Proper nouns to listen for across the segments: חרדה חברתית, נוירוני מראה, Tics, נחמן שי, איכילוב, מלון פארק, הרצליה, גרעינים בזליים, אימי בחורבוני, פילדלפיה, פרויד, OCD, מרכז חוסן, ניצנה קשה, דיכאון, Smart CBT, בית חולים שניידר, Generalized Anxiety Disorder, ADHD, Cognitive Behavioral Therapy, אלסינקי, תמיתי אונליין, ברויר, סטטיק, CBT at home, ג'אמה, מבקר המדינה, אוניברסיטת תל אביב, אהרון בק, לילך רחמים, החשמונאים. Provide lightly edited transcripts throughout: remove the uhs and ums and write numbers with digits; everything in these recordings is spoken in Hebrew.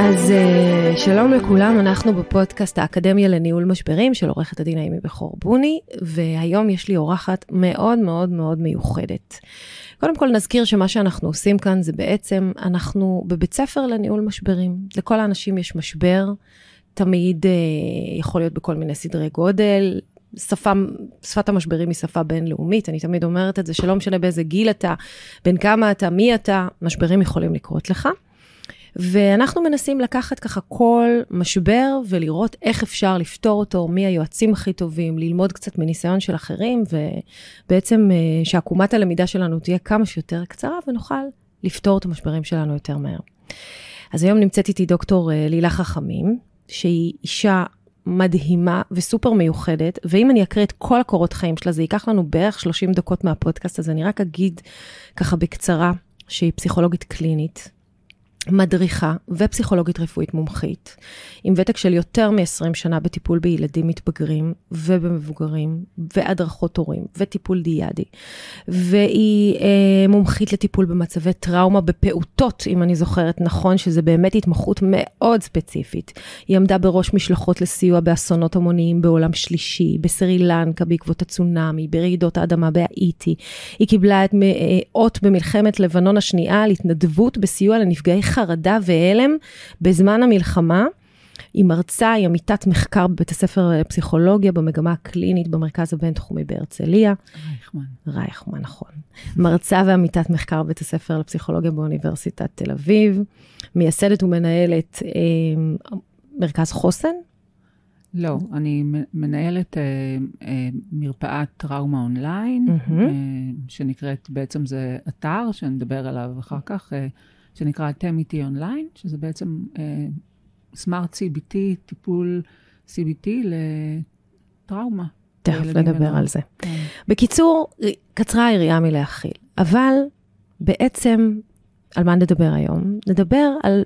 אז שלום לכולם, אנחנו בפודקאסט האקדמיה לניהול משברים של עורכת הדין אימי בחורבוני, והיום יש לי אורחת מאוד מאוד מאוד מיוחדת. קודם כל נזכיר שמה שאנחנו עושים כאן זה בעצם, אנחנו בבית ספר לניהול משברים. לכל האנשים יש משבר, תמיד יכול להיות בכל מיני סדרי גודל, שפת המשברים היא שפה בינלאומית, אני תמיד אומרת את זה, שלא משנה באיזה גיל אתה, בין כמה אתה, מי אתה, משברים יכולים לקרות לך. ואנחנו מנסים לקחת ככה כל משבר ולראות איך אפשר לפתור אותו, מי היועצים הכי טובים, ללמוד קצת מניסיון של אחרים, ובעצם שעקומת הלמידה שלנו תהיה כמה שיותר קצרה, ונוכל לפתור את המשברים שלנו יותר מהר. אז היום נמצאת איתי דוקטור לילך רחמים, שהיא אישה מדהימה וסופר מיוחדת, ואם אני אקרא את כל הקורות חיים שלה, זה ייקח לנו בערך 30 דקות מהפודקאסט, אז אני רק אגיד ככה בקצרה, שהיא פסיכולוגית קלינית, מדריכה ופסיכולוגית רפואית מומחית, עם ותק של יותר מ-20 שנה בטיפול בילדים מתבגרים ובמבוגרים, והדרכות הורים, וטיפול דיאדי. והיא מומחית לטיפול במצבי טראומה בפעוטות, אם אני זוכרת נכון, שזה באמת התמחות מאוד ספציפית. היא עמדה בראש משלחות לסיוע באסונות המוניים בעולם שלישי, בסרי לנקה בעקבות הצונאמי, ברעידות האדמה בהאיטי. היא קיבלה את אות במלחמת לבנון השנייה על התנדבות בסיוע לנפגעי חרדה והלם בזמן המלחמה. היא מרצה, היא עמיתת מחקר בבית הספר פסיכולוגיה במגמה הקלינית במרכז הבינתחומי בהרצליה. רייכמן, נכון. מרצה ועמיתת מחקר בבית הספר לפסיכולוגיה באוניברסיטת תל אביב. מייסדת ומנהלת מרכז חוסן? לא, אני מנהלת מרפאת טראומה אונליין, שנקראת, בעצם זה אתר שנדבר עליו אחר כך, שנקרא תמיתי אונליין, שזה בעצם Smart CBT, טיפול CBT לטראומה. תכף לדבר על זה. בקיצור, קצרה היריעה מלהכיל. אבל בעצם, על מה נדבר היום? נדבר על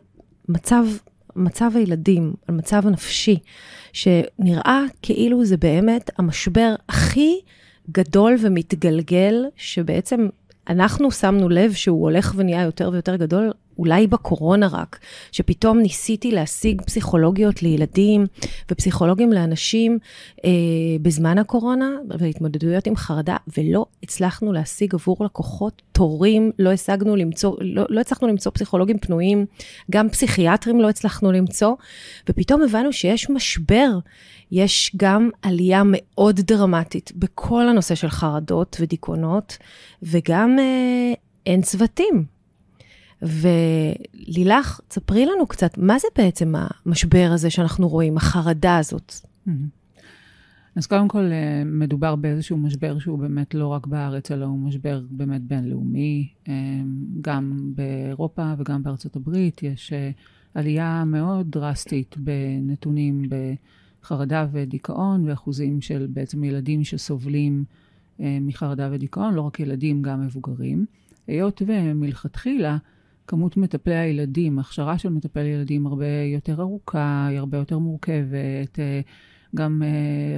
מצב הילדים, על מצב הנפשי, שנראה כאילו זה באמת המשבר הכי גדול ומתגלגל, שבעצם אנחנו שמנו לב שהוא הולך ונהיה יותר ויותר גדול, אולי בקורונה רק, שפתאום ניסיתי להשיג פסיכולוגיות לילדים ופסיכולוגים לאנשים בזמן הקורונה, והתמודדויות עם חרדה, ולא הצלחנו להשיג עבור לקוחות תורים, לא הצלחנו למצוא פסיכולוגים פנויים, גם פסיכיאטרים לא הצלחנו למצוא, ופתאום הבנו שיש משבר, יש גם עלייה מאוד דרמטית בכל הנושא של חרדות ודיכאונות, וגם אין צוותים. ולילך, תספרי לנו קצת, מה זה בעצם המשבר הזה שאנחנו רואים, החרדה הזאת? אז קודם כל, מדובר באיזשהו משבר שהוא באמת לא רק בארץ, אלא הוא משבר באמת בינלאומי, גם באירופה וגם בארצות הברית, יש עלייה מאוד דרסטית בנתונים בחרדה ודיכאון, ואחוזים של בעצם ילדים שסובלים מחרדה ודיכאון, לא רק ילדים, גם מבוגרים. היות ומלכתחילה, כמות מטפלי הילדים, הכשרה של מטפל ילדים הרבה יותר ארוכה, היא הרבה יותר מורכבת, גם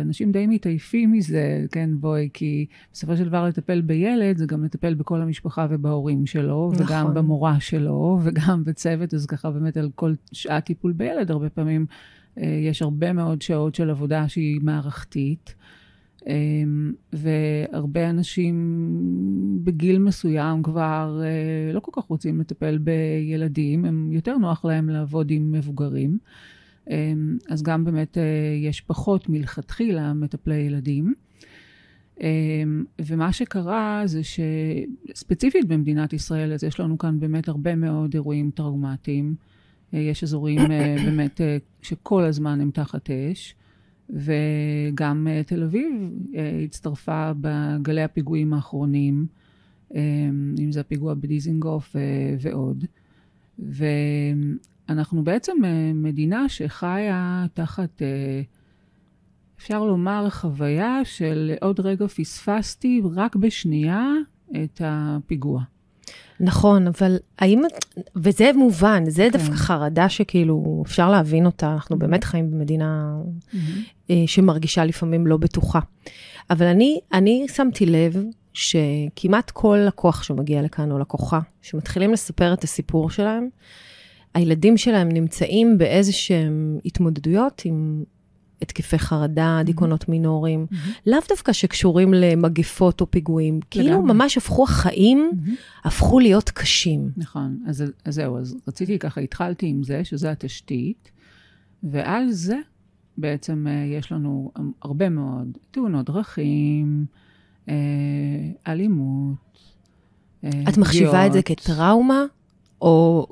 אנשים די מתעייפים מזה, כן בואי, כי בסופו של דבר לטפל בילד, זה גם לטפל בכל המשפחה ובהורים שלו, נכון. וגם במורה שלו, וגם בצוות, אז ככה באמת על כל שעה טיפול בילד, הרבה פעמים יש הרבה מאוד שעות של עבודה שהיא מערכתית, והרבה אנשים בגיל מסוים כבר לא כל כך רוצים לטפל בילדים, הם יותר נוח להם לעבוד עם מבוגרים, אז גם באמת יש פחות מלכתחילה מטפלי ילדים, ומה שקרה זה שספציפית במדינת ישראל, אז יש לנו כאן באמת הרבה מאוד אירועים טראומטיים, יש אזורים באמת שכל הזמן הם תחת אש, וגם תל אביב הצטרפה בגלי הפיגועים האחרונים, אם זה הפיגוע בדיזינגוף ועוד. ואנחנו בעצם מדינה שחיה תחת, אפשר לומר, חוויה של עוד רגע פספסתי רק בשנייה את הפיגוע. נכון, אבל האם, וזה מובן, זה דווקא חרדה שכאילו אפשר להבין אותה, אנחנו באמת חיים במדינה שמרגישה לפעמים לא בטוחה. אבל אני שמתי לב שכמעט כל לקוח שמגיע לכאן או לקוחה, שמתחילים לספר את הסיפור שלהם, הילדים שלהם נמצאים באיזשהם התמודדויות עם התקפי חרדה, דיכאונות מינוריים, לאו דווקא שקשורים למגפות או פיגועים, כאילו ממש הפכו החיים, הפכו להיות קשים. נכון, אז זהו, אז רציתי ככה, התחלתי עם זה, שזה התשתית, ועל זה בעצם יש לנו הרבה מאוד תאונות דרכים, אלימות, פגיעות. את מחשיבה את זה כטראומה, או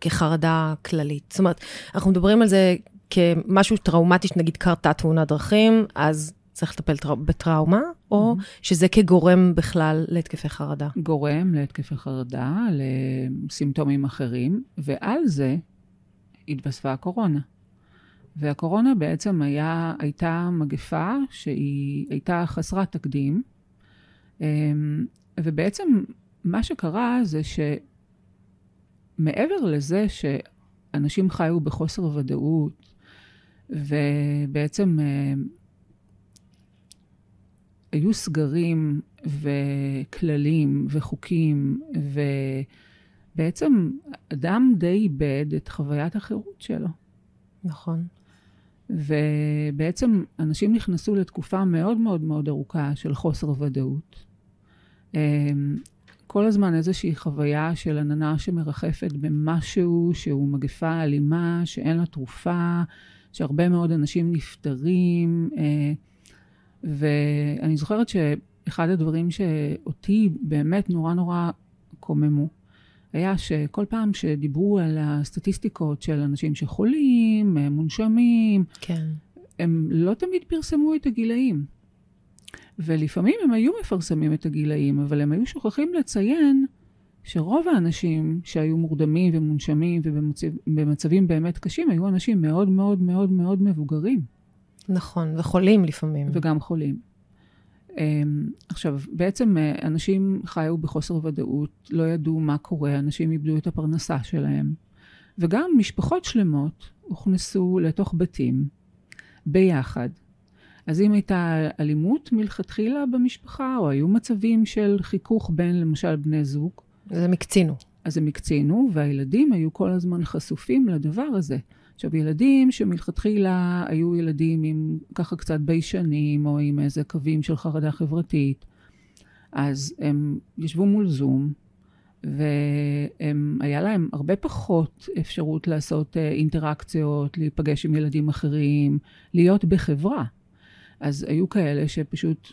כחרדה כללית? זאת אומרת, אנחנו מדברים על זה כמשהו טראומטי, שנגיד קרתה תאונת דרכים, אז צריך לטפל בטראומה, או שזה כגורם בכלל להתקפי חרדה? גורם להתקפי חרדה, לסימפטומים אחרים, ועל זה התבספה הקורונה. והקורונה בעצם הייתה מגפה שהיא הייתה חסרת תקדים, ובעצם מה שקרה זה שמעבר לזה שאנשים חיו בחוסר ודאות, ובעצם היו סגרים וכללים וחוקים, ובעצם אדם די איבד את חוויית החירות שלו. נכון. ובעצם אנשים נכנסו לתקופה מאוד מאוד מאוד ארוכה של חוסר ודאות. כל הזמן איזושהי חוויה של עננה שמרחפת במשהו שהוא מגפה אלימה, שאין לה תרופה, שהרבה מאוד אנשים נפטרים, ואני זוכרת שאחד הדברים שאותי באמת נורא נורא קוממו, היה שכל פעם שדיברו על הסטטיסטיקות של אנשים שחולים, מונשמים, כן. הם לא תמיד פרסמו את הגילאים. ולפעמים הם היו מפרסמים את הגילאים, אבל הם היו שוכחים לציין שרוב האנשים שהיו מורדמים ומונשמים ובמצבים באמת קשים, היו אנשים מאוד מאוד מאוד מאוד מבוגרים. נכון, וחולים לפעמים. וגם חולים. עכשיו, בעצם אנשים חיו בחוסר ודאות, לא ידעו מה קורה, אנשים איבדו את הפרנסה שלהם. וגם משפחות שלמות הוכנסו לתוך בתים ביחד. אז אם הייתה אלימות מלכתחילה במשפחה, או היו מצבים של חיכוך בין למשל בני זוג, אז הם הקצינו. והילדים היו כל הזמן חשופים לדבר הזה. עכשיו, ילדים שמלכתחילה היו ילדים עם ככה קצת ביישנים, או עם איזה קווים של חרדה חברתית, אז הם ישבו מול זום, והיה להם הרבה פחות אפשרות לעשות אינטראקציות, להיפגש עם ילדים אחרים, להיות בחברה. אז היו כאלה שפשוט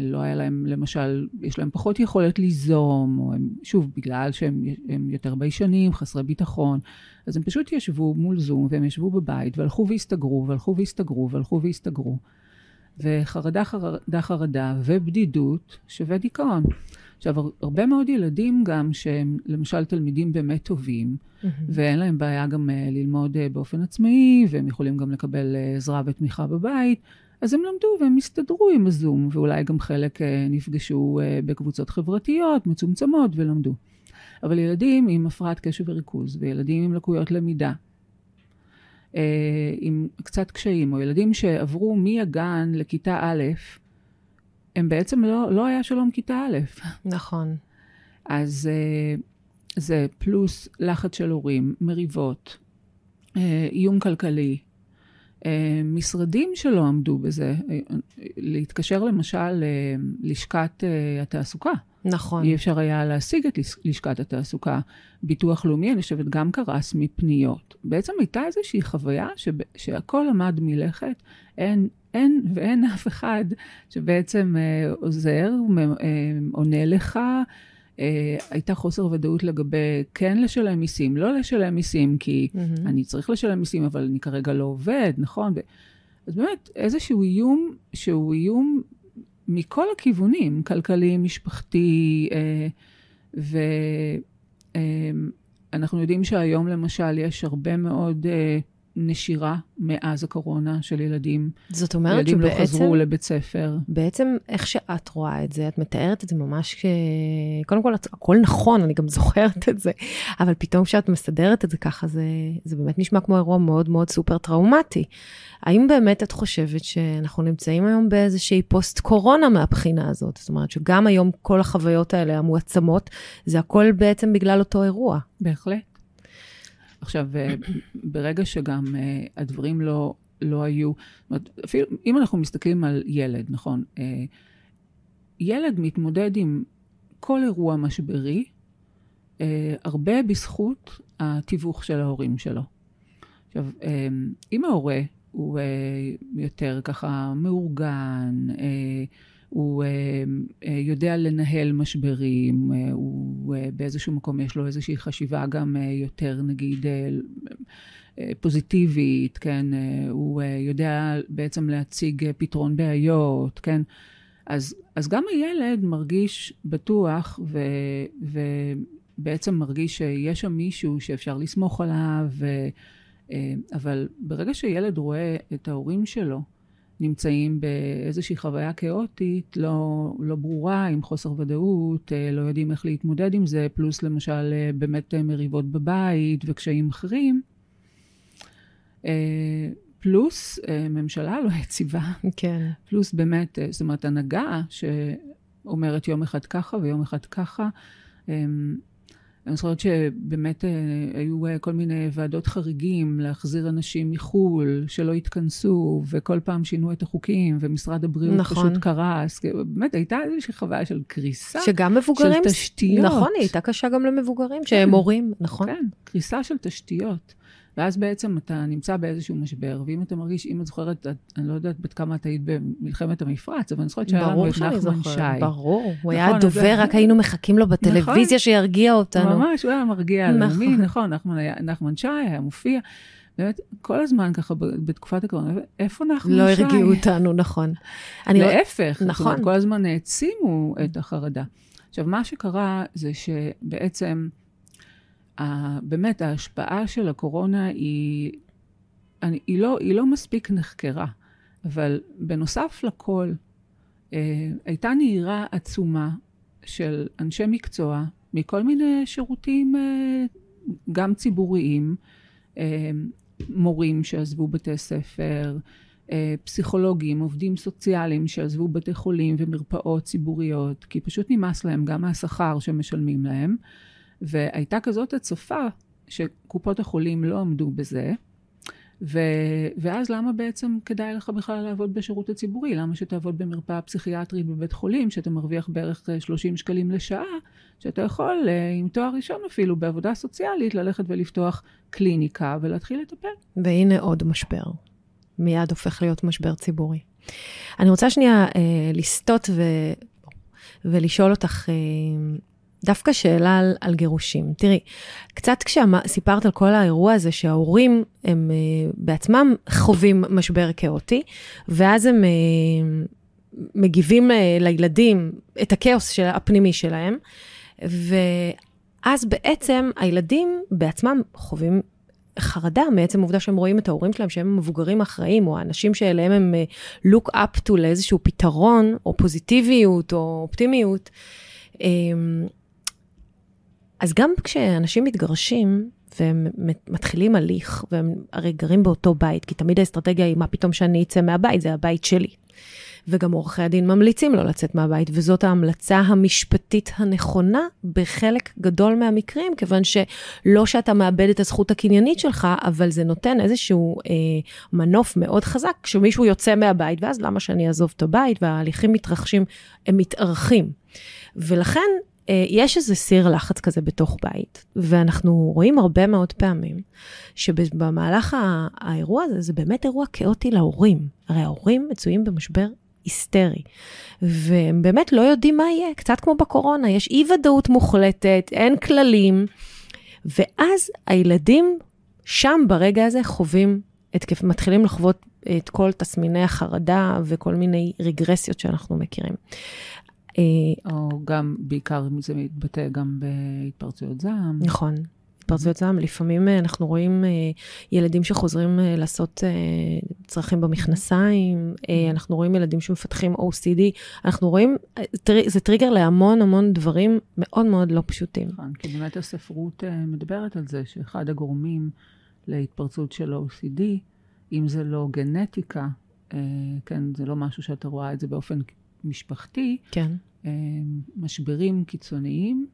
לא היה להם, למשל, יש להם פחות יכולת ליזום, או הם, שוב, בגלל שהם יותר ביישנים, חסרי ביטחון, אז הם פשוט ישבו מול זום, והם ישבו בבית, והלכו והסתגרו, וחרדה, חרדה, ובדידות שווה דיכאון. עכשיו, הרבה מאוד ילדים גם שהם, למשל, תלמידים באמת טובים, ואין להם בעיה גם ללמוד באופן עצמאי, והם יכולים גם לקבל עזרה ותמיכה בבית, אז הם למדו והם הסתדרו עם הזום, ואולי גם חלק נפגשו בקבוצות חברתיות, מצומצמות, ולמדו. אבל ילדים עם הפרעת קשב וריכוז, וילדים עם לקויות למידה, עם קצת קשיים, או ילדים שעברו מהגן לכיתה א', הם בעצם לא היה שלום כיתה א'. נכון. אז זה פלוס לחץ של הורים, מריבות, איום כלכלי, משרדים שלא עמדו בזה, להתקשר למשל ללשכת התעסוקה. נכון. אי אפשר היה להשיג את לשכת התעסוקה. ביטוח לאומי, אני חושבת, גם קרס מפניות. בעצם הייתה איזושהי חוויה שהכל עמד מלכת, אין אף אחד שבעצם עוזר, עונה לך, הייתה חוסר ודאות לגבי כן לשלם מיסים, לא לשלם מיסים, כי אני צריך לשלם מיסים, אבל אני כרגע לא עובד, נכון? אז באמת, איזשהו איום שהוא איום מכל הכיוונים, כלכלי, משפחתי, ואנחנו יודעים שהיום למשל יש הרבה מאוד נשירה מאז הקורונה של ילדים. זאת אומרת ילדים שבעצם... ילדים לא חזרו לבית ספר. בעצם איך שאת רואה את זה, את מתארת את זה ממש קודם כל, הכל נכון, אני גם זוכרת את זה, אבל פתאום כשאת מסדרת את זה ככה, זה באמת נשמע כמו אירוע מאוד מאוד סופר טראומטי. האם באמת את חושבת שאנחנו נמצאים היום באיזושהי פוסט קורונה מהבחינה הזאת? זאת אומרת שגם היום כל החוויות האלה המועצמות, זה הכל בעצם בגלל אותו אירוע. בהחלט. עכשיו, ברגע שגם הדברים לא היו, אפילו אם אנחנו מסתכלים על ילד, נכון? ילד מתמודד עם כל אירוע משברי, הרבה בזכות התיווך של ההורים שלו. עכשיו, אם ההורה הוא יותר ככה מאורגן, הוא יודע לנהל משברים, הוא באיזשהו מקום יש לו איזושהי חשיבה גם יותר נגיד פוזיטיבית, כן? הוא יודע בעצם להציג פתרון בעיות, כן? אז גם הילד מרגיש בטוח ובעצם מרגיש שיש שם מישהו שאפשר לסמוך עליו, אבל ברגע שילד רואה את ההורים שלו, נמצאים באיזושהי חוויה כאוטית, לא ברורה, עם חוסר ודאות, לא יודעים איך להתמודד עם זה, פלוס למשל באמת מריבות בבית וקשיים אחרים, פלוס ממשלה לא יציבה, כן. פלוס באמת, זאת אומרת, הנהגה שאומרת יום אחד ככה ויום אחד ככה, אני זוכרת שבאמת היו כל מיני ועדות חריגים להחזיר אנשים מחול שלא התכנסו, וכל פעם שינו את החוקים, ומשרד הבריאות נכון. פשוט קרס. באמת הייתה איזושהי חוויה של קריסה. שגם מבוגרים. של תשתיות. נכון, היא הייתה קשה גם למבוגרים, כן. שהם הורים, נכון? כן, קריסה של תשתיות. ואז בעצם אתה נמצא באיזשהו משבר, ואם אתה מרגיש, אם את זוכרת, אני לא יודעת בת כמה את היית במלחמת המפרץ, אבל אני זוכרת שהיה לנו את נחמן שי. ברור, הוא היה דובר, רק היינו מחכים לו בטלוויזיה שירגיע אותנו. ממש, הוא היה מרגיע עלמי, נכון, נחמן שי היה מופיע. באמת, כל הזמן ככה, בתקופת הקורונה, איפה נחמן שי? לא הרגיעו אותנו, נכון. להפך, כל הזמן העצימו את החרדה. עכשיו, מה שקרה זה שבעצם, באמת ההשפעה של הקורונה היא לא מספיק נחקרה, אבל בנוסף לכל, הייתה נהירה עצומה של אנשי מקצוע, מכל מיני שירותים גם ציבוריים, מורים שעזבו בתי ספר, פסיכולוגים, עובדים סוציאליים שעזבו בתי חולים ומרפאות ציבוריות, כי פשוט נמאס להם גם מהשכר שמשלמים להם, והייתה כזאת הצפה שקופות החולים לא עמדו בזה, ואז למה בעצם כדאי לך בכלל לעבוד בשירות הציבורי? למה שתעבוד במרפאה פסיכיאטרית בבית חולים, שאתה מרוויח בערך 30 שקלים לשעה, שאתה יכול עם תואר ראשון אפילו בעבודה סוציאלית, ללכת ולפתוח קליניקה ולהתחיל לטפל. והנה עוד משבר. מיד הופך להיות משבר ציבורי. אני רוצה שנייה לסטות ולשאול אותך... דווקא שאלה על גירושים. תראי, קצת כשסיפרת על כל האירוע הזה, שההורים הם בעצמם חווים משבר כאוטי, ואז הם מגיבים לילדים את הכאוס הפנימי שלהם, ואז בעצם הילדים בעצמם חווים חרדה, מעצם העובדה שהם רואים את ההורים שלהם, שהם מבוגרים אחראים, או האנשים שאליהם הם look up to לאיזשהו פתרון, או פוזיטיביות, או אופטימיות. אז גם כשאנשים מתגרשים, והם מתחילים הליך, והם הרי גרים באותו בית, כי תמיד האסטרטגיה היא מה פתאום שאני אצא מהבית, זה הבית שלי. וגם עורכי הדין ממליצים לא לצאת מהבית, וזאת ההמלצה המשפטית הנכונה בחלק גדול מהמקרים, כיוון שלא שאתה מאבד את הזכות הקניינית שלך, אבל זה נותן איזשהו מנוף מאוד חזק, כשמישהו יוצא מהבית, ואז למה שאני אעזוב את הבית, וההליכים מתרחשים, הם מתארכים. ולכן, יש איזה סיר לחץ כזה בתוך בית, ואנחנו רואים הרבה מאוד פעמים, שבמהלך האירוע הזה, זה באמת אירוע כאוטי להורים. הרי ההורים מצויים במשבר היסטרי, והם באמת לא יודעים מה יהיה, קצת כמו בקורונה, יש אי-ודאות מוחלטת, אין כללים, ואז הילדים שם ברגע הזה חווים מתחילים לחוות את כל תסמיני החרדה וכל מיני רגרסיות שאנחנו מכירים. או גם, בעיקר אם זה מתבטא גם בהתפרצויות זעם. נכון. התפרצויות זעם, לפעמים אנחנו רואים ילדים שחוזרים לעשות צרכים במכנסיים, אנחנו רואים ילדים שמפתחים OCD, אנחנו רואים, זה טריגר להמון המון דברים מאוד מאוד לא פשוטים. נכון, כי באמת הספרות מדברת על זה, שאחד הגורמים להתפרצות של OCD, אם זה לא גנטיקה, כן, זה לא משהו שאתה רואה את זה באופן משפחתי, כן. משברים קיצוניים,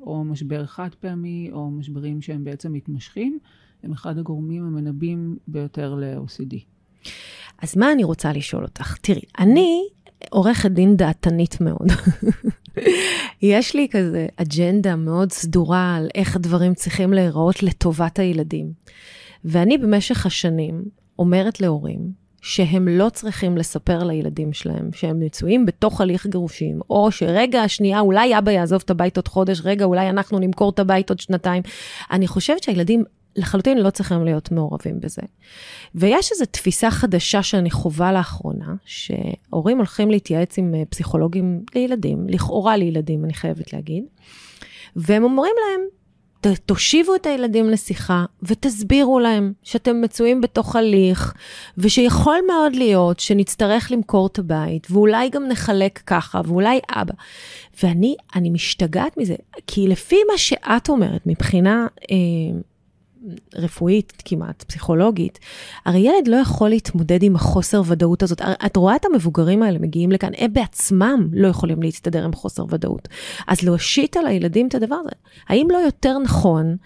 או משבר חד פעמי, או משברים שהם בעצם מתמשכים, הם אחד הגורמים המנבאים ביותר ל-OCD. אז מה אני רוצה לשאול אותך? תראי, אני עורכת דין דעתנית מאוד. יש לי כזה אג'נדה מאוד סדורה על איך הדברים צריכים להיראות לטובת הילדים. ואני במשך השנים אומרת להורים, שהם לא צריכים לספר לילדים שלהם, שהם מצויים בתוך הליך גירושים, או שרגע השנייה, אולי אבא יעזוב את הבית עוד חודש, רגע אולי אנחנו נמכור את הבית עוד שנתיים. אני חושבת שהילדים לחלוטין לא צריכים להיות מעורבים בזה. ויש איזו תפיסה חדשה שאני חובה לאחרונה, שהורים הולכים להתייעץ עם פסיכולוגים לילדים, לכאורה לילדים, אני חייבת להגיד, והם אומרים להם, תושיבו את הילדים לשיחה ותסבירו להם שאתם מצויים בתוך הליך, ושיכול מאוד להיות שנצטרך למכור את הבית, ואולי גם נחלק ככה, ואולי אבא. ואני משתגעת מזה, כי לפי מה שאת אומרת, מבחינה רפואית כמעט, פסיכולוגית, הרי ילד לא יכול להתמודד עם החוסר ודאות הזאת. את רואה את המבוגרים האלה מגיעים לכאן, הם בעצמם לא יכולים להצטדר עם חוסר ודאות. אז להושיט על הילדים את הדבר הזה. האם לא יותר נכון,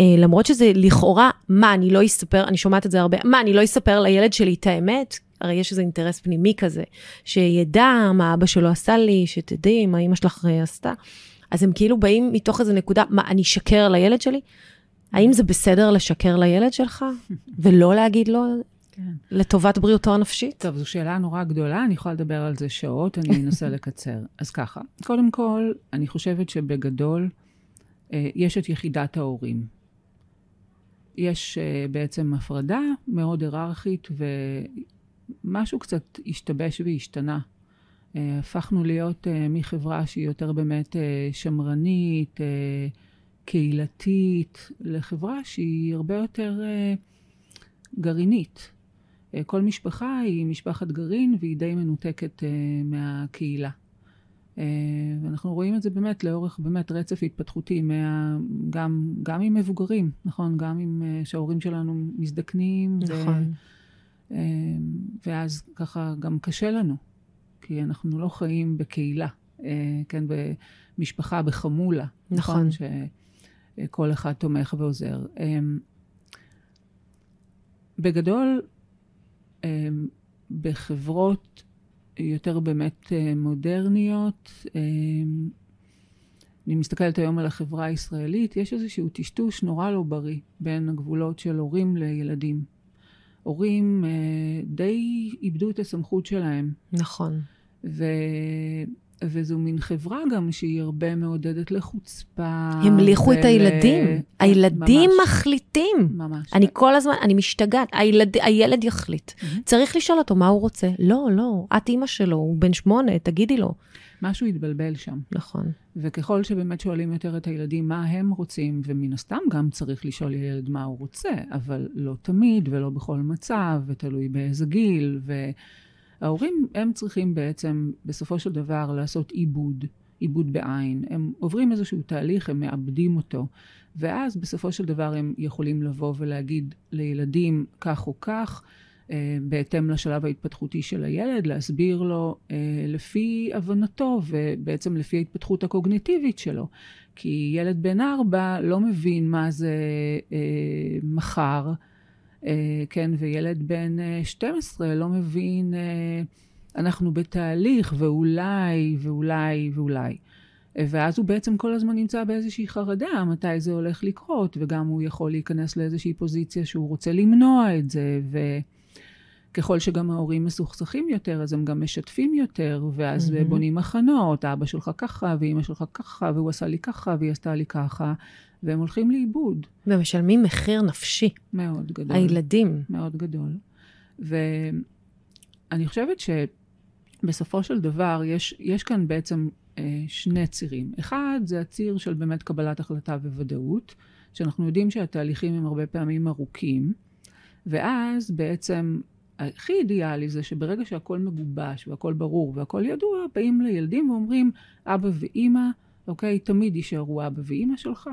למרות שזה לכאורה, מה אני לא אספר, אני שומעת את זה הרבה, מה אני לא אספר לילד שלי את האמת? הרי יש איזה אינטרס פנימי כזה, שידע מה אבא שלו עשה לי, שתדעי מה אמא שלך עשתה. אז הם כאילו באים מתוך איזה נקודה, מה אני אשקר לילד שלי? האם זה בסדר לשקר לילד שלך, ולא להגיד לו לטובת בריאותו הנפשית? טוב, זו שאלה נורא גדולה, אני יכולה לדבר על זה שעות, אני אנסה לקצר. אז ככה, קודם כל, אני חושבת שבגדול, יש את יחידת ההורים. יש בעצם הפרדה מאוד היררכית, ומשהו קצת השתבש והשתנה. הפכנו להיות מחברה שהיא יותר באמת שמרנית, קהילתית, לחברה שהיא הרבה יותר גרעינית. כל משפחה היא משפחת גרעין, והיא די מנותקת מהקהילה. ואנחנו רואים את זה באמת לאורך באמת רצף התפתחותי, גם עם מבוגרים, נכון? גם עם שההורים שלנו מזדקנים. נכון. ואז ככה גם קשה לנו, כי אנחנו לא חיים בקהילה, כן, במשפחה בחמולה. נכון. כל אחד תומך ועוזר. בגדול, בחברות יותר באמת מודרניות, אני מסתכלת היום על החברה הישראלית, יש איזשהו טשטוש נורא לא בריא בין הגבולות של הורים לילדים. הורים די איבדו את הסמכות שלהם. נכון. וזו מין חברה גם שהיא הרבה מעודדת לחוצפה. המליכו את הילדים. הילדים ממש, מחליטים. ממש. אני כל הזמן, אני משתגעת. הילד יחליט. צריך לשאול אותו מה הוא רוצה. לא, לא. את אמא שלו, הוא בן 8, תגידי לו. משהו יתבלבל שם. נכון. וככל שבאמת שואלים יותר את הילדים מה הם רוצים, ומן הסתם גם צריך לשאול ילד מה הוא רוצה, אבל לא תמיד ולא בכל מצב, ותלוי באיזה גיל, ההורים הם צריכים בעצם בסופו של דבר לעשות עיבוד בעין. הם עוברים איזשהו תהליך, הם מאבדים אותו, ואז בסופו של דבר הם יכולים לבוא ולהגיד לילדים כך או כך, בהתאם לשלב ההתפתחותי של הילד, להסביר לו לפי הבנתו ובעצם לפי ההתפתחות הקוגניטיבית שלו. כי ילד בן 4 לא מבין מה זה מחר, כן, וילד בן 12 לא מבין, אנחנו בתהליך, ואולי, ואולי, ואולי. ואז הוא בעצם כל הזמן נמצא באיזושהי חרדה, מתי זה הולך לקרות, וגם הוא יכול להיכנס לאיזושהי פוזיציה שהוא רוצה למנוע את זה, ככל שגם ההורים מסוכסכים יותר, אז הם גם משתפים יותר, ואז בונים מחנות, אבא שלך ככה, ואמא שלך ככה, והוא עשה לי ככה, והיא עשתה לי ככה, והם הולכים לאיבוד. ומשלמים מחיר נפשי. מאוד גדול. הילדים. מאוד גדול. ואני חושבת שבסופו של דבר, יש כאן בעצם שני צירים. אחד, זה הציר של באמת קבלת החלטה וודאות, שאנחנו יודעים שהתהליכים הם הרבה פעמים ארוכים, ואז בעצם הכי אידיאלי זה שברגע שהכל מגובש והכל ברור והכל ידוע, באים לילדים ואומרים, אבא ואמא, אוקיי, תמיד יישארו אבא ואמא שלך.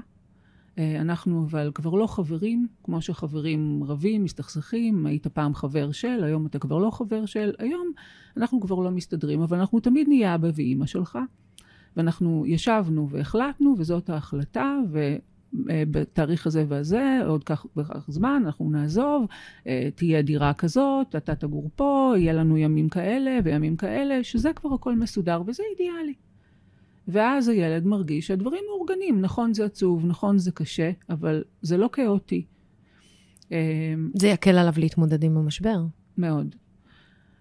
אנחנו אבל כבר לא חברים, כמו שחברים רבים, מסתכסכים, היית פעם חבר של, היום אתה כבר לא חבר של, היום אנחנו כבר לא מסתדרים, אבל אנחנו תמיד נהיה אבא ואמא שלך. ואנחנו ישבנו והחלטנו, וזאת ההחלטה, בתאריך הזה והזה, עוד כך וכך זמן, אנחנו נעזוב, תהיה דירה כזאת, אתה תגור פה, יהיה לנו ימים כאלה וימים כאלה, שזה כבר הכל מסודר וזה אידיאלי. ואז הילד מרגיש שהדברים מאורגנים, נכון זה עצוב, נכון זה קשה, אבל זה לא כאוטי. זה יקל עליו להתמודד עם המשבר. מאוד.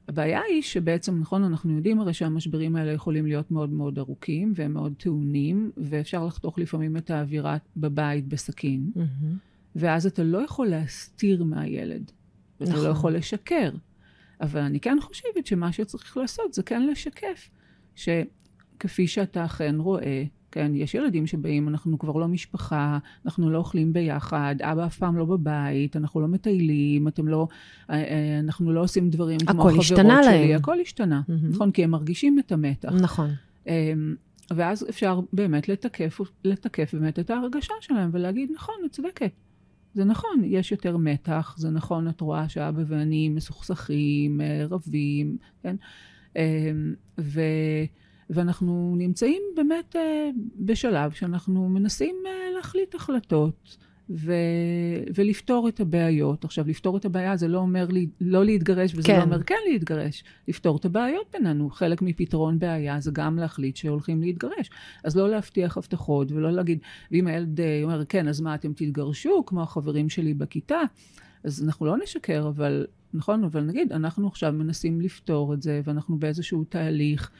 הבעיה היא שבעצם, נכון, אנחנו יודעים הרי שהמשברים האלה יכולים להיות מאוד מאוד ארוכים, והם מאוד טעונים, ואפשר לחתוך לפעמים את האווירה בבית בסכין, ואז אתה לא יכול להסתיר מהילד, ואתה לא יכול לשקר. אבל אני כן חושבת שמה שצריך לעשות זה כן לשקף, שכפי שאתה אכן רואה, כן, יש ילדים שבאים, אנחנו כבר לא משפחה, אנחנו לא אוכלים ביחד, אבא אף פעם לא בבית, אנחנו לא מטיילים, אנחנו לא עושים דברים כמו החברות שלי. הכל השתנה להם. הכל השתנה, נכון? כי הם מרגישים את המתח. נכון. ואז אפשר באמת לתקף באמת את ההרגשה שלהם, ולהגיד, נכון, את צודקת. זה נכון, יש יותר מתח, זה נכון, את רואה שאבא ואני מסוכסכים, רבים, כן? ואנחנו נמצאים באמת בשלב שאנחנו מנסים להחליט החלטות ולפתור את הבעיות. עכשיו, לפתור את הבעיה זה לא אומר לא להתגרש, וזה לא אומר כן להתגרש. לפתור את הבעיות בינינו. חלק מפתרון בעיה זה גם להחליט שהולכים להתגרש. אז לא להבטיח הבטחות ולא להגיד, ואם הילד אומר, כן, אז מה, אתם תתגרשו, כמו החברים שלי בכיתה. אז אנחנו לא נשקר, אבל נכון, אבל נגיד, אנחנו עכשיו מנסים לפתור את זה, ואנחנו באיזשהו תהליך,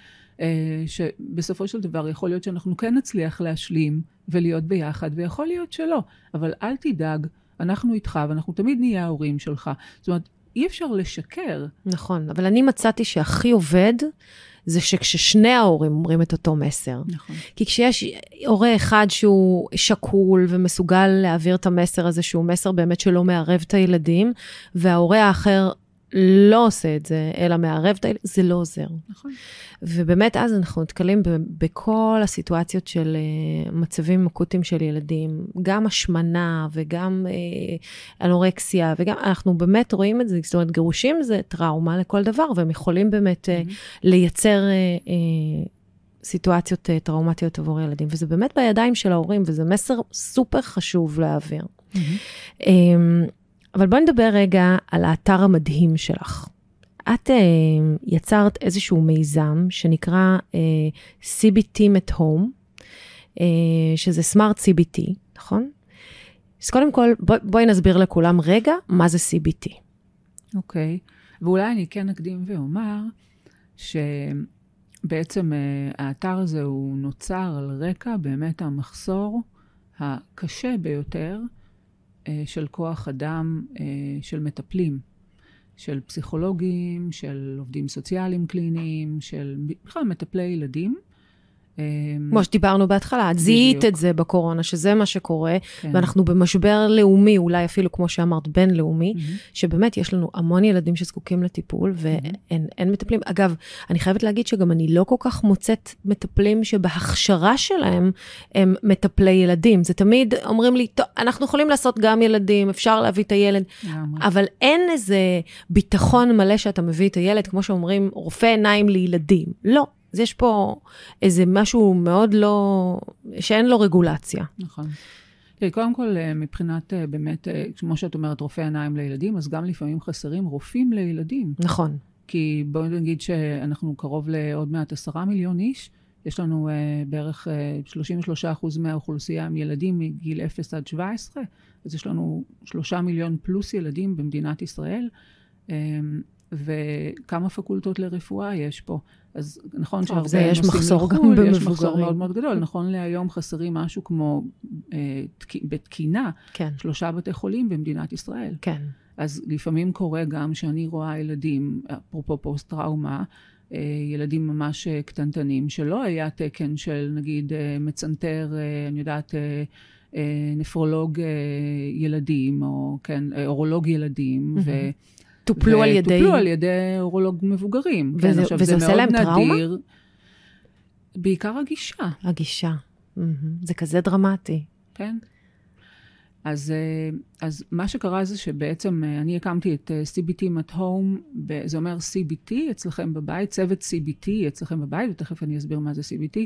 שבסופו של דבר יכול להיות שאנחנו כן נצליח להשלים ולהיות ביחד, ויכול להיות שלא. אבל אל תדאג, אנחנו איתך, ואנחנו תמיד נהיה ההורים שלך. זאת אומרת, אי אפשר לשקר. נכון, אבל אני מצאתי שהכי עובד, זה שכששני ההורים אומרים את אותו מסר. נכון. כי כשיש הורה אחד שהוא שקול ומסוגל להעביר את המסר הזה, שהוא מסר באמת שלא מערב את הילדים, וההורה האחר לא עושה את זה, אלא מערב את הילדים, זה לא עוזר. נכון. ובאמת אז אנחנו נתקלים בכל הסיטואציות של מצבים אקוטיים של ילדים, גם השמנה וגם אנורקסיה, וגם אנחנו באמת רואים את זה, זאת אומרת גירושים זה טראומה לכל דבר, והם יכולים באמת לייצר סיטואציות טראומטיות עבור ילדים, וזה באמת בידיים של ההורים, וזה מסר סופר חשוב להעביר. אבל בואי נדבר רגע על האתר המדהים שלך. את יצרת איזשהו מיזם שנקרא CBT at home, שזה Smart CBT, נכון? אז קודם כל, בואי נסביר לכולם רגע מה זה CBT. אוקיי, ואולי אני כן אקדים ואומר שבעצם האתר הזה הוא נוצר על רקע באמת המחסור הקשה ביותר, של כוח אדם, של מטפלים, של פסיכולוגים, של עובדים סוציאליים קליניים, של בכלל מטפלי ילדים. כמו שדיברנו בהתחלה, את זיהית את זה בקורונה, שזה מה שקורה, כן. ואנחנו במשבר לאומי, אולי אפילו כמו שאמרת, בינלאומי, שבאמת יש לנו המון ילדים שזקוקים לטיפול, ואין מטפלים. אגב, אני חייבת להגיד שגם אני לא כל כך מוצאת מטפלים שבהכשרה שלהם הם מטפלי ילדים. זה תמיד אומרים לי, אנחנו יכולים לעשות גם ילדים, אפשר להביא את הילד, אבל אין איזה ביטחון מלא שאתה מביא את הילד, כמו שאומרים, רופא עיניים לילדים. לא. אז יש פה איזה משהו מאוד לא, שאין לו רגולציה. נכון. קודם כל, מבחינת באמת, כמו שאת אומרת, רופאי עיניים לילדים, אז גם לפעמים חסרים רופאים לילדים. נכון. כי בואו נגיד שאנחנו קרוב לעוד מעט 10 מיליון איש, יש לנו בערך 33% מהאוכלוסייה עם ילדים מגיל 0 עד 17, אז יש לנו 3 מיליון פלוס ילדים במדינת ישראל, וכמה פקולטות לרפואה יש פה. אז נכון שהרבה יש מחסור גם במבוגרים. יש מחסור מאוד מאוד גדול. נכון להיום חסרים משהו כמו בתקינה, 3 בתי חולים במדינת ישראל. כן. אז לפעמים קורה גם שאני רואה ילדים, אפרופו פוסט-טראומה, ילדים ממש קטנטנים, שלא היה תקן של נגיד מצנתר, אני יודעת, נפרולוג ילדים, או כן, אורולוג ילדים, ו... טופלו על ידי אורולוג מבוגרים. וזה עושה להם טראומה? בעיקר הגישה. הגישה. זה כזה דרמטי. כן. אז מה שקרה זה שבעצם אני הקמתי את CBT at home, זה אומר CBT אצלכם בבית, צוות CBT אצלכם בבית, ותכף אני אסביר מה זה CBT,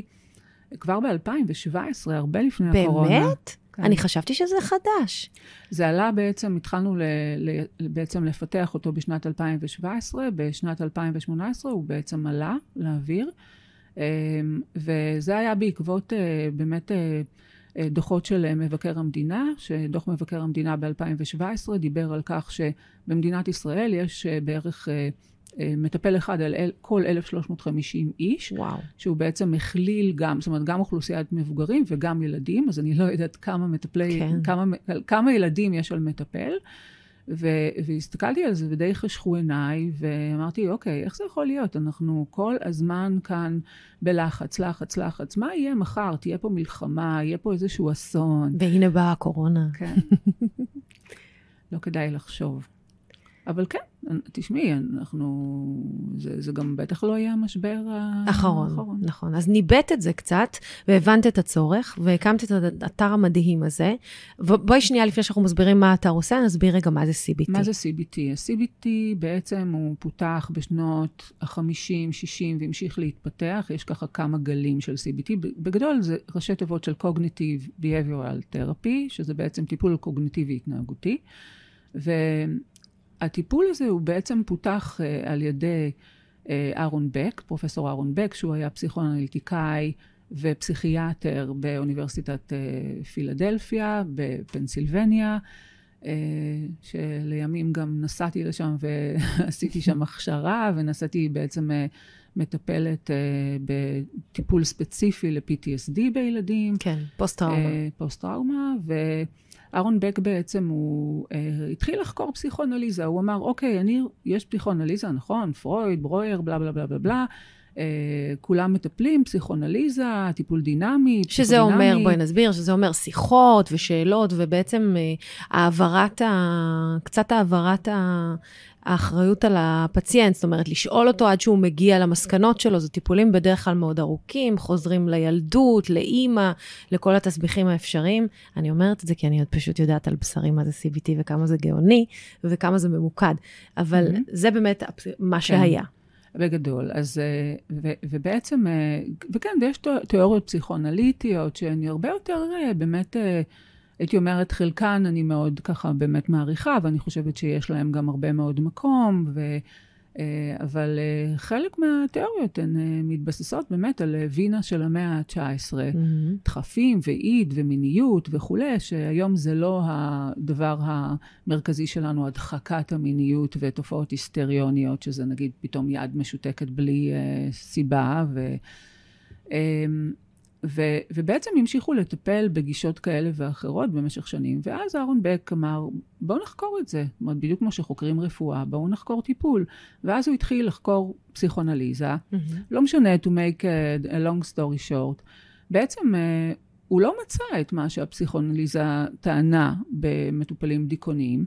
כבר ב-2017, הרבה לפני הקורונה. באמת? אני חשבתי שזה חדש. זה עלה בעצם, התחלנו בעצם לפתח אותו בשנת 2017, בשנת 2018 הוא בעצם עלה לאוויר, וזה היה בעקבות באמת דוחות של מבקר המדינה, שדוח מבקר המדינה ב-2017 דיבר על כך שבמדינת ישראל יש בערך מטפל אחד על כל 1,350 איש, וואו. שהוא בעצם מכליל גם, זאת אומרת, גם אוכלוסיית מבוגרים וגם ילדים, אז אני לא יודעת כמה מטפלי, כן. כמה ילדים יש על מטפל, והסתכלתי על זה ודי חשכו עיניי, ואמרתי, אוקיי, איך זה יכול להיות? אנחנו כל הזמן כאן בלחץ, לחץ, לחץ, מה יהיה מחר? תהיה פה מלחמה, יהיה פה איזשהו אסון. והנה באה הקורונה. כן. לא כדאי לחשוב. אבל כן, תשמעי, אנחנו, זה גם בטח לא יהיה המשבר האחרון. נכון, אז ניבט את זה קצת, והבנת את הצורך, והקמת את האתר המדהים הזה, ובואי שנייה לפני שאנחנו מסבירים מה האתר עושה, נסביר רגע מה זה CBT. מה זה CBT? ה-CBT בעצם הוא פותח בשנות ה-50-60, והמשיך להתפתח, יש ככה כמה גלים של CBT, בגדול זה ראשי תיבות של Cognitive Behavioral Therapy, שזה בעצם טיפול קוגניטיבי התנהגותי, הטיפול הזה הוא בעצם פותח על ידי אהרון בק, פרופסור אהרון בק, שהוא היה פסיכואנליטיקאי ופסיכיאטר באוניברסיטת פילדלפיה, בפנסילבניה, שלימים גם נסעתי לשם ועשיתי שם הכשרה, ונסעתי בעצם מטפלת בטיפול ספציפי ל-PTSD בילדים. כן, פוסט-טראומה. פוסט-טראומה, אהרון בק בעצם הוא התחיל לחקור פסיכואנליזה, הוא אמר, אוקיי, יש פסיכואנליזה, נכון, פרויד, ברויר, בלה בלה בלה בלה בלה, כולם מטפלים, פסיכואנליזה, טיפול דינמי, שזה אומר, בואי נסביר, שזה אומר שיחות ושאלות, ובעצם קצת העברת האחריות על הפציינט, זאת אומרת, לשאול אותו עד שהוא מגיע למסקנות שלו, זה טיפולים בדרך כלל מאוד ארוכים, חוזרים לילדות, לאימא, לכל התסביכים האפשריים. אני אומרת את זה כי אני עוד פשוט יודעת על בשרים מה זה CBT וכמה זה גאוני, וכמה זה ממוקד. אבל זה באמת מה שהיה. בגדול, אז, ובעצם, וכן, ויש תיאוריות פסיכואנליטיות, שהן הרבה יותר באמת, הייתי אומרת, חלקן אני מאוד ככה באמת מעריכה, ואני חושבת שיש להם גם הרבה מאוד מקום, אבל חלק מהתיאוריות הן מתבססות באמת על וינה של המאה ה-19, דחפים ועיד ומיניות וכולי, שהיום זה לא הדבר המרכזי שלנו, הדחקת המיניות ותופעות היסטריוניות, שזה נגיד פתאום יד משותקת בלי סיבה, ובעצם המשיכו לטפל בגישות כאלה ואחרות במשך שנים, ואז אהרון בק אמר, בואו נחקור את זה, בדיוק כמו שחוקרים רפואה, בואו נחקור טיפול, ואז הוא התחיל לחקור פסיכואנליזה, לא משנה, to make a long story short, בעצם הוא לא מצא את מה שהפסיכואנליזה טענה במטופלים דיכאוניים,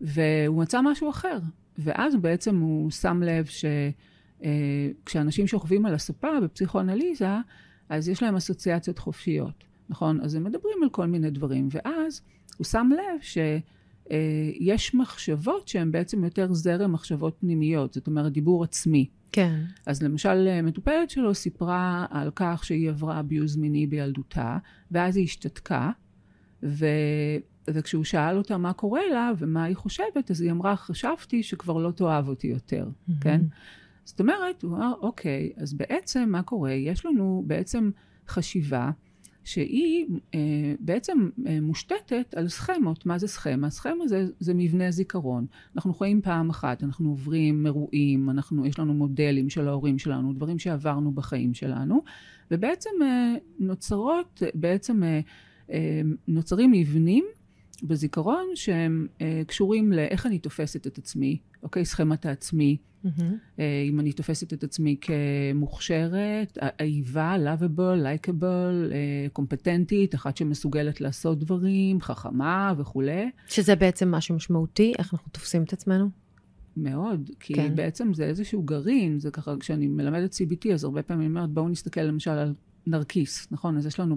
והוא מצא משהו אחר, ואז בעצם הוא שם לב שכשאנשים שוכבים על הספה בפסיכואנליזה, אז יש להם אסוציאציות חופשיות, נכון? אז הם מדברים על כל מיני דברים, ואז הוא שם לב שיש מחשבות שהן בעצם יותר זרם מחשבות פנימיות, זאת אומרת דיבור עצמי. כן. אז למשל מטופלת שלו סיפרה על כך שהיא עברה אביוז מיני בילדותה, ואז היא השתתקה, וכשהוא שאל אותה מה קורה לה ומה היא חושבת, אז היא אמרה, חשבתי שכבר לא תאהב אותי יותר, כן? זאת אומרת, הוא אומר, אוקיי, אז בעצם מה קורה? יש לנו בעצם חשיבה שהיא בעצם מושתתת על סכמות. מה זה סכמה? סכמה זה מבנה זיכרון. אנחנו חיים פעם אחת, אנחנו עוברים אירועים, יש לנו מודלים של ההורים שלנו, דברים שעברנו בחיים שלנו, ובעצם נוצרים מבנים בזיכרון שהם קשורים לאיך אני תופסת את עצמי, אוקיי, סכמת העצמי, אם אני תופסת את עצמי כמוכשרת, איבה, lovable, likable, קומפטנטית, אחת שמסוגלת לעשות דברים, חכמה וכולי. שזה בעצם משהו משמעותי, איך אנחנו תופסים את עצמנו? מאוד, כי כן. בעצם זה איזשהו גרעין, זה ככה, כשאני מלמדת CBT, אז הרבה פעמים אומרת, בואו נסתכל למשל על נרקיס, נכון? אז יש לנו,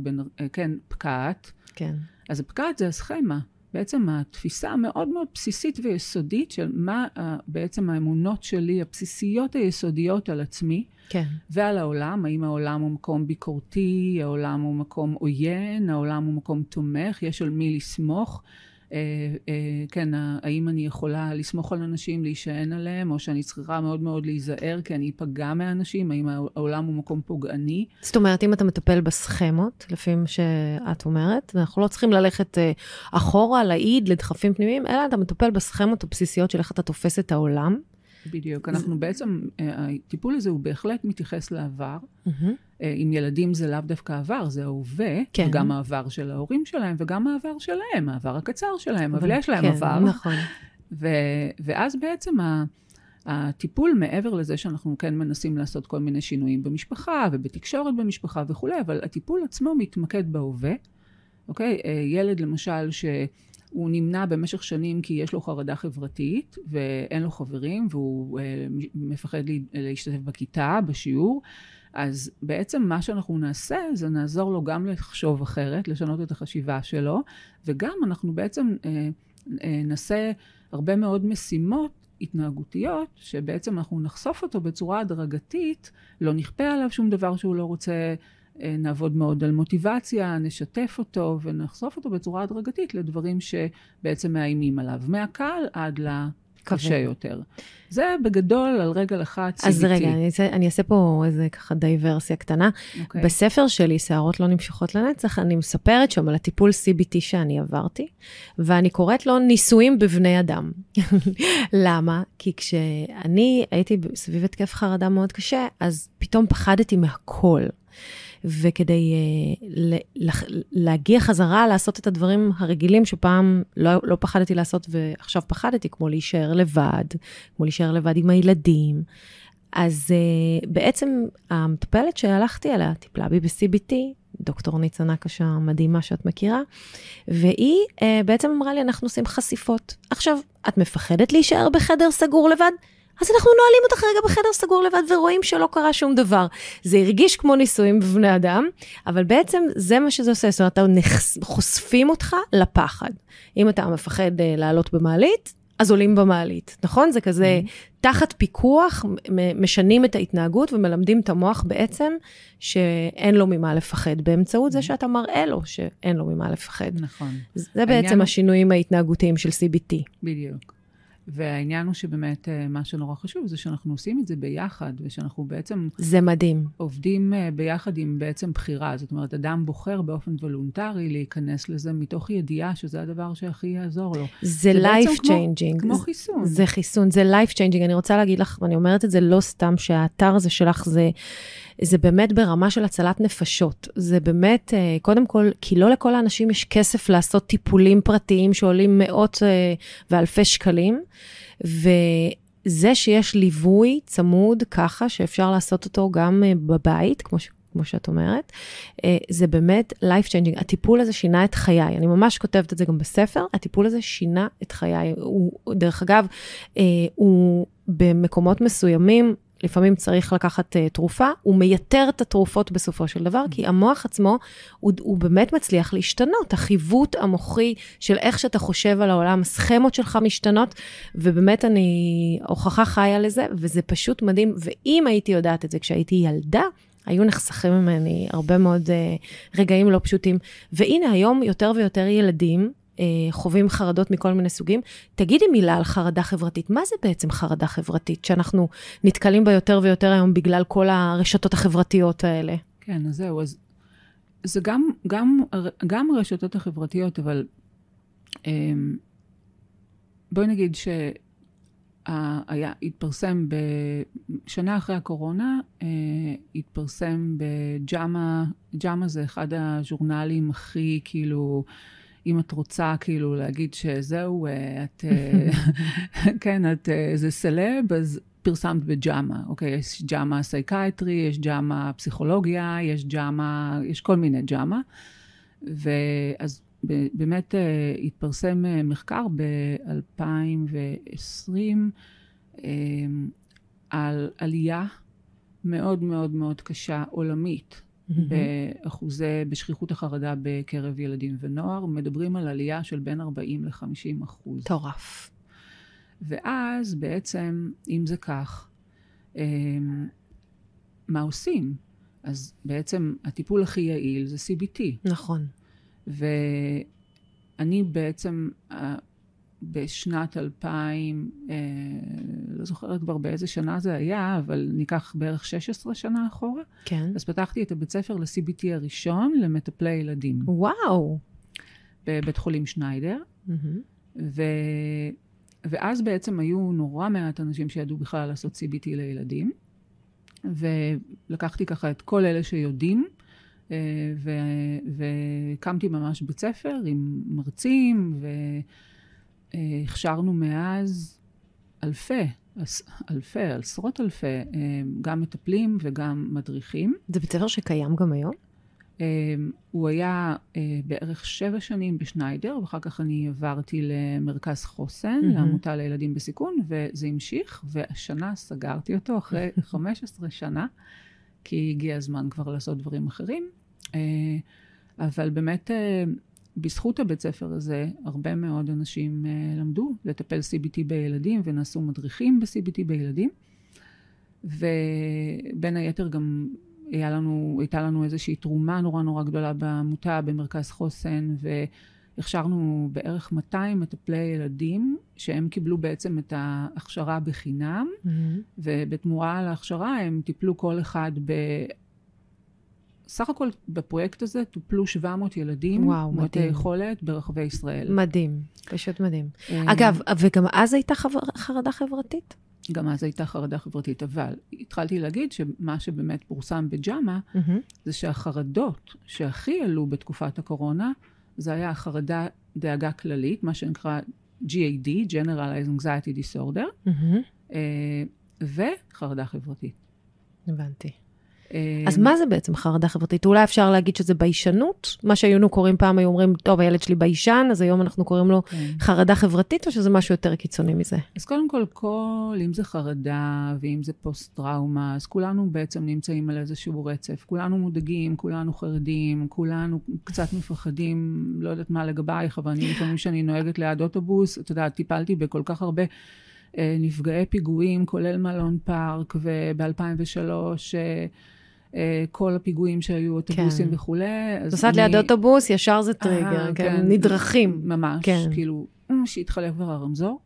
פקעת. כן. אז הפקעת זה הסכמה. בעצם התפיסה המאוד מאוד בסיסית ויסודית של מה בעצם האמונות שלי, הבסיסיות היסודיות על עצמי כן. ועל העולם, האם העולם הוא מקום ביקורתי, העולם הוא מקום עוין, העולם הוא מקום תומך, יש על מי לסמוך, כן, האם אני יכולה לסמוך על אנשים, להישען עליהם, או שאני צריכה מאוד מאוד להיזהר כי אני איפגע מהאנשים, האם העולם הוא מקום פוגעני. זאת אומרת, אם אתה מטפל בסכמות, לפי מה שאת אומרת, אנחנו לא צריכים ללכת אחורה, לעיד, לדחפים פנימיים, אלא אתה מטפל בסכמות הבסיסיות של איך אתה תופס את העולם. בדיוק, אנחנו בעצם, הטיפול הזה הוא בהחלט מתייחס לעבר, עם ילדים זה לאו דווקא עבר, זה ההווה, כן. וגם העבר של ההורים שלהם, וגם העבר שלהם, העבר הקצר שלהם, אבל יש להם כן, עבר. נכון. ואז בעצם הטיפול מעבר לזה שאנחנו כן מנסים לעשות כל מיני שינויים במשפחה, ובתקשורת במשפחה וכו', אבל הטיפול עצמו מתמקד בהווה, אוקיי? ילד למשל הוא נמנע במשך שנים כי יש לו חרדה חברתית, ואין לו חברים, והוא מפחד להשתתף בכיתה, בשיעור, אז בעצם מה שאנחנו נעשה, זה נעזור לו גם לחשוב אחרת, לשנות את החשיבה שלו, וגם אנחנו בעצם נעשה הרבה מאוד משימות התנהגותיות, שבעצם אנחנו נחשוף אותו בצורה הדרגתית, לא נכפה עליו שום דבר שהוא לא רוצה, נעבוד מאוד על מוטיבציה, נשתף אותו ונחשוף אותו בצורה הדרגתית לדברים שבעצם מאיימים עליו, מהקל עד לקשה יותר. זה בגדול על רגל אחת CBT. אז רגע, אני אעשה פה איזה ככה דייברסיה קטנה. Okay. בספר שלי, שערות לא נמשכות לנצח, אני מספרת שם על הטיפול CBT שאני עברתי, ואני קוראת לו ניסויים בבני אדם. למה? כי כשאני הייתי סביב התקף חרדה מאוד קשה, אז פתאום פחדתי מהכל. וכדי להגיע חזרה, לעשות את הדברים הרגילים שפעם לא פחדתי לעשות, ועכשיו פחדתי, כמו להישאר לבד, כמו להישאר לבד עם הילדים. אז בעצם המטפלת שהלכתי עליה, טיפלה בי ב-CBT, דוקטור ניצנה קשה מדהימה שאת מכירה, והיא בעצם אמרה לי, אנחנו עושים חשיפות. עכשיו, את מפחדת להישאר בחדר סגור לבד? אז אנחנו נועלים אותך רגע בחדר סגור לבד, ורואים שלא קרה שום דבר. זה הרגיש כמו ניסויים בבני אדם, אבל בעצם זה מה שזה עושה. זאת אומרת, חושפים אותך לפחד. אם אתה מפחד לעלות במעלית, אז עולים במעלית, נכון? זה כזה, תחת פיקוח, משנים את ההתנהגות, ומלמדים את המוח בעצם, שאין לו ממה לפחד, באמצעות זה שאתה מראה לו, שאין לו ממה לפחד. נכון. זה בעצם השינויים ההתנהגותיים של CBT. בדיוק. והעניין הוא שבאמת מה שנורא חשוב זה שאנחנו עושים את זה ביחד, ושאנחנו בעצם זה מדהים. עובדים ביחד עם בעצם בחירה. זאת אומרת, אדם בוחר באופן וולונטרי להיכנס לזה מתוך ידיעה שזה הדבר שהכי יעזור לו. זה life changing. כמו חיסון. זה חיסון, זה life changing. אני רוצה להגיד לך, ואני אומרת את זה לא סתם, שהאתר הזה שלך זה באמת ברמה של הצלת נפשות. זה באמת, קודם כל, כי לא לכל האנשים יש כסף לעשות טיפולים פרטיים שעולים מאות ואלפי שקלים, וזה שיש ליווי צמוד ככה, שאפשר לעשות אותו גם בבית, כמו שאת אומרת, זה באמת life changing. הטיפול הזה שינה את חיי. אני ממש כותבת את זה גם בספר. הטיפול הזה שינה את חיי. דרך אגב, הוא במקומות מסוימים, לפעמים צריך לקחת תרופה, הוא מייתר את התרופות בסופו של דבר, כי המוח עצמו, הוא באמת מצליח להשתנות, החיווט המוחי של איך שאתה חושב על העולם, הסכמות שלך משתנות, ובאמת אני הוכחה חיה לזה, וזה פשוט מדהים, ואם הייתי יודעת את זה כשהייתי ילדה, היו נחסכים ממני הרבה מאוד רגעים לא פשוטים, והנה היום יותר ויותר ילדים, חווים חרדות מכל מיני סוגים. תגידי מילה על חרדה חברתית. מה זה בעצם חרדה חברתית שאנחנו נתקלים בה יותר ויותר היום בגלל כל הרשתות החברתיות האלה? כן, אז זהו. אז זה גם הרשתות החברתיות, אבל בואי נגיד שהתפרסם בשנה אחרי הקורונה, התפרסם בג'אמה, ג'אמה זה אחד הז'ורנלים הכי כאילו, אם את רוצה כאילו להגיד שזהו, את, כן, את זה סלב, אז פרסמת בג'אמה, אוקיי? יש ג'אמה סייקייטרי, יש ג'אמה פסיכולוגיה, יש ג'אמה, יש כל מיני ג'אמה. ואז באמת התפרסם מחקר ב-2020 על עלייה מאוד מאוד מאוד קשה עולמית באחוזי, בשכיחות החרדה בקרב ילדים ונוער. מדברים על עלייה של בין 40-50%. טורף. ואז בעצם, אם זה כך, מה עושים? אז בעצם הטיפול הכי יעיל זה CBT. נכון. ואני בעצם בשנת 2000, לא זוכרת כבר באיזה שנה זה היה, אבל ניקח בערך 16 שנה אחורה. כן. אז פתחתי את הבית ספר ל-CBT הראשון למטפלי ילדים. וואו. בבית חולים שניידר. ואז בעצם היו נורא מעט אנשים שידעו בכלל לעשות CBT לילדים, ולקחתי ככה את כל אלה שיודעים, וקמתי ממש בית ספר עם מרצים, והכשרנו מאז עשרות אלפי, גם מטפלים וגם מדריכים. זה בית ספר שקיים גם היום? הוא היה בערך 7 שנים בשניידר, ואחר כך אני עברתי למרכז חוסן, לעמותה לילדים בסיכון, וזה המשיך, והשנה סגרתי אותו אחרי 15 שנה, כי הגיע הזמן כבר לעשות דברים אחרים. אבל באמת, בזכות הבית ספר הזה, הרבה מאוד אנשים למדו לטפל CBT בילדים, ונעשו מדריכים ב-CBT בילדים, ובין היתר גם הייתה לנו איזושהי תרומה נורא נורא גדולה בעמותה, במרכז חוסן, והכשרנו בערך 200 מטפלי ילדים, שהם קיבלו בעצם את ההכשרה בחינם, ובתמורה להכשרה הם טיפלו כל אחד סך הכל בפרויקט הזה טופלו 700 ילדים, וואו, מדהים. יכולת ברחבי ישראל. מדהים, פשוט מדהים. אגב, וגם אז הייתה חרדה חברתית? גם אז הייתה חרדה חברתית, אבל התחלתי להגיד שמה שבאמת פורסם בג'אמה, זה שהחרדות שהכי עלו בתקופת הקורונה, זה היה החרדה דאגה כללית, מה שנקרא GAD, Generalized Anxiety Disorder, וחרדה חברתית. הבנתי. אז מה זה בעצם חרדה חברתית? אולי אפשר להגיד שזה ביישנות? מה שהיינו קוראים פעם, היו אומרים, טוב, הילד שלי ביישן, אז היום אנחנו קוראים לו חרדה חברתית, או שזה משהו יותר קיצוני מזה? אז קודם כל, אם זה חרדה, ואם זה פוסט-טראומה, אז כולנו בעצם נמצאים על איזשהו רצף. כולנו מודאגים, כולנו חרדים, כולנו קצת מפחדים, לא יודעת מה לגבייך, אבל אני לפעמים שאני נוהגת ליד אוטובוס, אתה יודע, טיפלתי בכל כך הרבה נפגעי פיגועים, כולל מלון פארק, וב-2003 כל הפיגועים שהיו אוטובוסים וכולי. נוסעת ליד אוטובוס, ישר זה טריגר, נדרכים. ממש, כאילו, שהתחלף כבר הרמזור.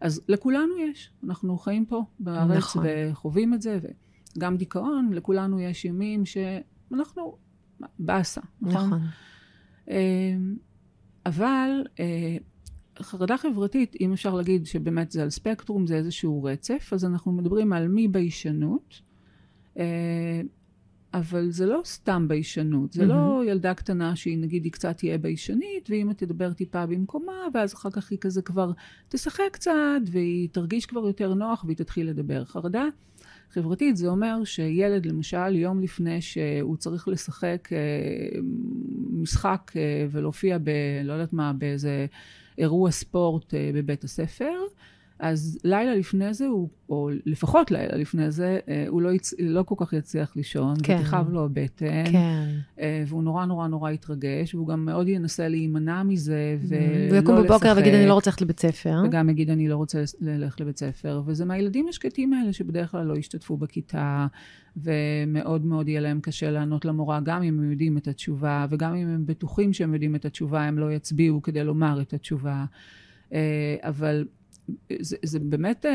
אז לכולנו יש, אנחנו חיים פה בארץ וחווים את זה, וגם דיכאון, לכולנו יש ימים שאנחנו באסה. נכון. אבל חרדה חברתית, אם אפשר להגיד שבאמת זה על ספקטרום, זה איזשהו רצף, אז אנחנו מדברים על מי ביישנות, אבל זה לא סתם ביישנות, זה לא ילדה קטנה שהיא נגיד היא קצת תהיה ביישנית, ואמא תדבר טיפה במקומה, ואז אחר כך היא כזה כבר תשחק קצת, והיא תרגיש כבר יותר נוח, והיא תתחיל לדבר. חרדה חברתית זה אומר שילד למשל יום לפני שהוא צריך לשחק משחק ולהופיע לא יודעת מה, באיזה אירוע ספורט בבית הספר, אז לילה לפני זה, או לפחות לילה לפני זה, הוא לא כל כך יצליח לישון, ותחב לו הבטן, והוא נורא נורא נורא יתרגש, והוא גם מאוד ינסה להימנע מזה, הוא יקום בבוקר ויגיד אני לא רוצה ללכת לבית ספר. וגם יגיד אני לא רוצה ללכת לבית ספר, וזה מהילדים השקטים האלה שבדרך כלל לא השתתפו בכיתה, ומאוד מאוד יהיה להם קשה לענות למורה, גם אם הם יודעים את התשובה, וגם אם הם בטוחים שהם יודעים את התשובה, הם לא יצביעו כדי לומר את התשובה. אבל זה באמת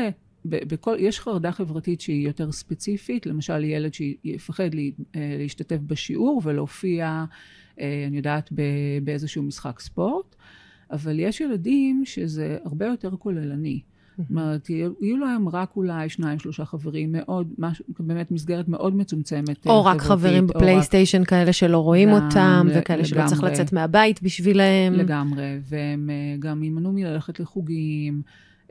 יש חרדה חברתית שהיא יותר ספציפית, למשל ילד שיפחד להשתתף בשיעור ולהופיע, אני יודעת, באיזשהו משחק ספורט, אבל יש ילדים שזה הרבה יותר כוללני. זאת אומרת, יהיו להם רק אולי 2-3 חברים, באמת מסגרת מאוד מצומצמת. או רק חברים בפלייסטיישן, כאלה שלא רואים אותם, וכאלה שלא צריך לצאת מהבית בשבילהם. לגמרי, והם גם יימנעו מללכת לחוגים,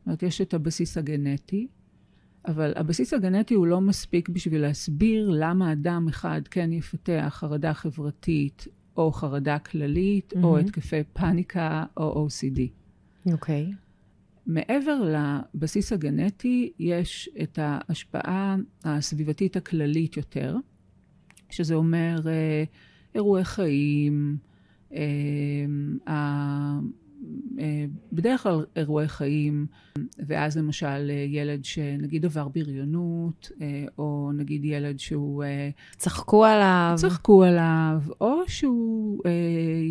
זאת אומרת, יש את הבסיס הגנטי, אבל הבסיס הגנטי הוא לא מספיק בשביל להסביר למה אדם אחד כן יפתח חרדה חברתית, או חרדה כללית, או התקפי פאניקה, או OCD. אוקיי. מעבר לבסיס הגנטי, יש את ההשפעה הסביבתית הכללית יותר, שזה אומר אירועי חיים, בדרך כלל אירועי חיים, ואז למשל ילד שנגיד עבר בריונות, או נגיד ילד שהוא... צחקו עליו, או שהוא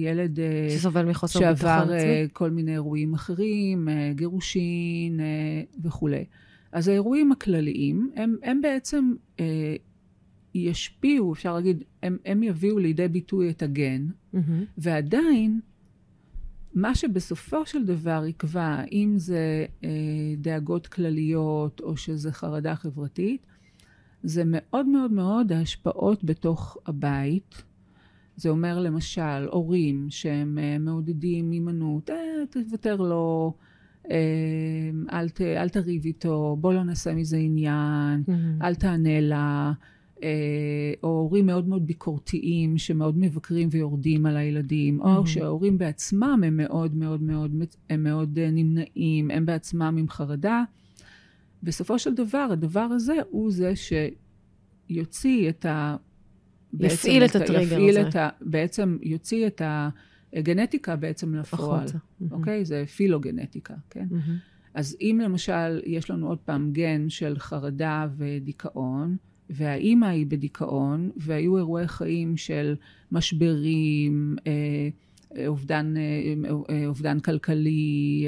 ילד שסובל מחוסר ביטחון עצמי. שעבר כל מיני אירועים אחרים, גירושין וכו'. אז האירועים הכלליים, הם בעצם ישפיעו, אפשר להגיד, הם יביאו לידי ביטוי את הגן, ועדיין, מה שבסופו של דבר יקבע, אם זה דאגות כלליות או שזה חרדה חברתית, זה מאוד מאוד מאוד ההשפעות בתוך הבית. זה אומר למשל הורים שהם מעודדים הימנעות, תוותר לו, אל תריב איתו, בוא לא נעשה מזה עניין, אל תענה לה, או הורים מאוד מאוד ביקורתיים שמאוד מבקרים ויורדים על הילדים, או שההורים בעצמם הם מאוד מאוד מאוד נמנעים, הם בעצמם עם חרדה. בסופו של דבר, הדבר הזה הוא זה שיוציא את ה... יפעיל את הטריגר הזה. בעצם יוציא את הגנטיקה בעצם לפועל. אוקיי? זה פילוגנטיקה, כן? אז אם למשל יש לנו עוד פעם גן של חרדה ודיכאון, והאימא היא בדיכאון, והיו אירועי חיים של משברים, אובדן כלכלי,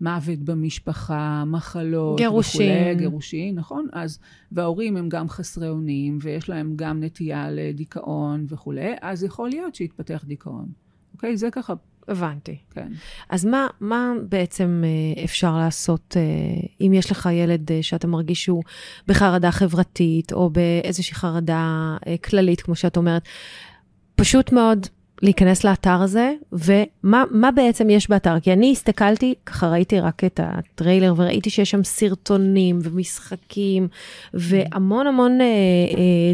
מוות במשפחה, מחלות, גירושין. גירושין, נכון? אז, וההורים הם גם חסרי אונים, ויש להם גם נטייה לדיכאון וכו', אז יכול להיות שיתפתח דיכאון. אוקיי? זה ככה. הבנתי. כן. אז מה בעצם אפשר לעשות, אם יש לך ילד שאתה מרגיש שהוא בחרדה חברתית, או באיזושהי חרדה כללית, כמו שאת אומרת, פשוט מאוד להיכנס לאתר הזה, ומה בעצם יש באתר? כי אני הסתכלתי, ככה ראיתי רק את הטריילר, וראיתי שיש שם סרטונים ומשחקים, והמון המון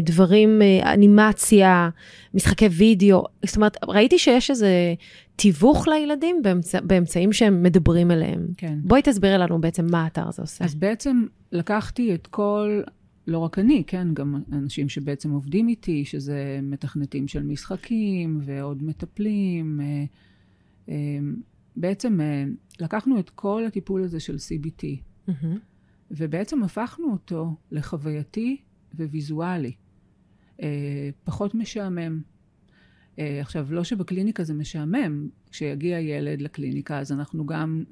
דברים, אנימציה, משחקי וידאו, זאת אומרת, ראיתי שיש איזה... תיווך לילדים באמצעים שהם מדברים אליהם. כן. בואי תסביר לנו בעצם מה האתר זה עושה. אז בעצם לקחתי את כל, לא רק אני, כן, גם אנשים שבעצם עובדים איתי, שזה מתכנתים של משחקים ועוד מטפלים. בעצם לקחנו את כל הטיפול הזה של CBT, ובעצם הפכנו אותו לחווייתי וויזואלי. פחות משעמם. עכשיו, לא שבקליניקה זה משעמם, כשיגיע ילד לקליניקה, אז אנחנו גם,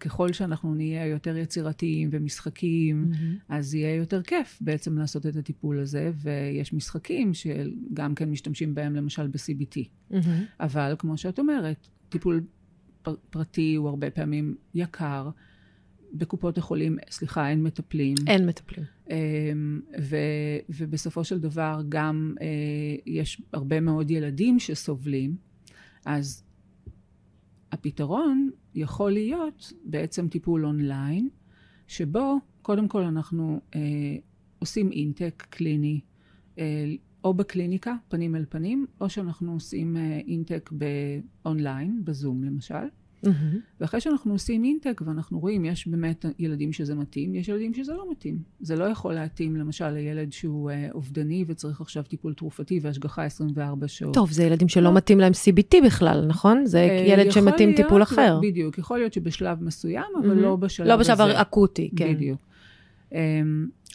ככל שאנחנו נהיה יותר יצירתיים ומשחקים, אז יהיה יותר כיף בעצם לעשות את הטיפול הזה, ויש משחקים שגם כן משתמשים בהם, למשל ב-CBT. אבל, כמו שאת אומרת, טיפול פרטי הוא הרבה פעמים יקר, בקופות החולים, סליחה, אין מטפלים. אין מטפלים. ובסופו של דבר גם יש הרבה מאוד ילדים שסובלים, אז הפתרון יכול להיות בעצם טיפול אונליין, שבו קודם כל אנחנו עושים אינטק קליני, או בקליניקה, פנים אל פנים, או שאנחנו עושים אינטק באונליין, בזום למשל. ואחרי שאנחנו עושים אינטק ואנחנו רואים, יש באמת ילדים שזה מתאים, יש ילדים שזה לא מתאים. זה לא יכול להתאים, למשל, לילד שהוא אובדני וצריך עכשיו טיפול תרופתי והשגחה 24 שעות. טוב, זה ילדים שלא מתאים להם CBT בכלל, נכון? זה ילד שמתאים טיפול אחר. בדיוק, יכול להיות שבשלב מסוים, אבל לא בשלב הזה. לא בשלב אקוטי, כן. בדיוק.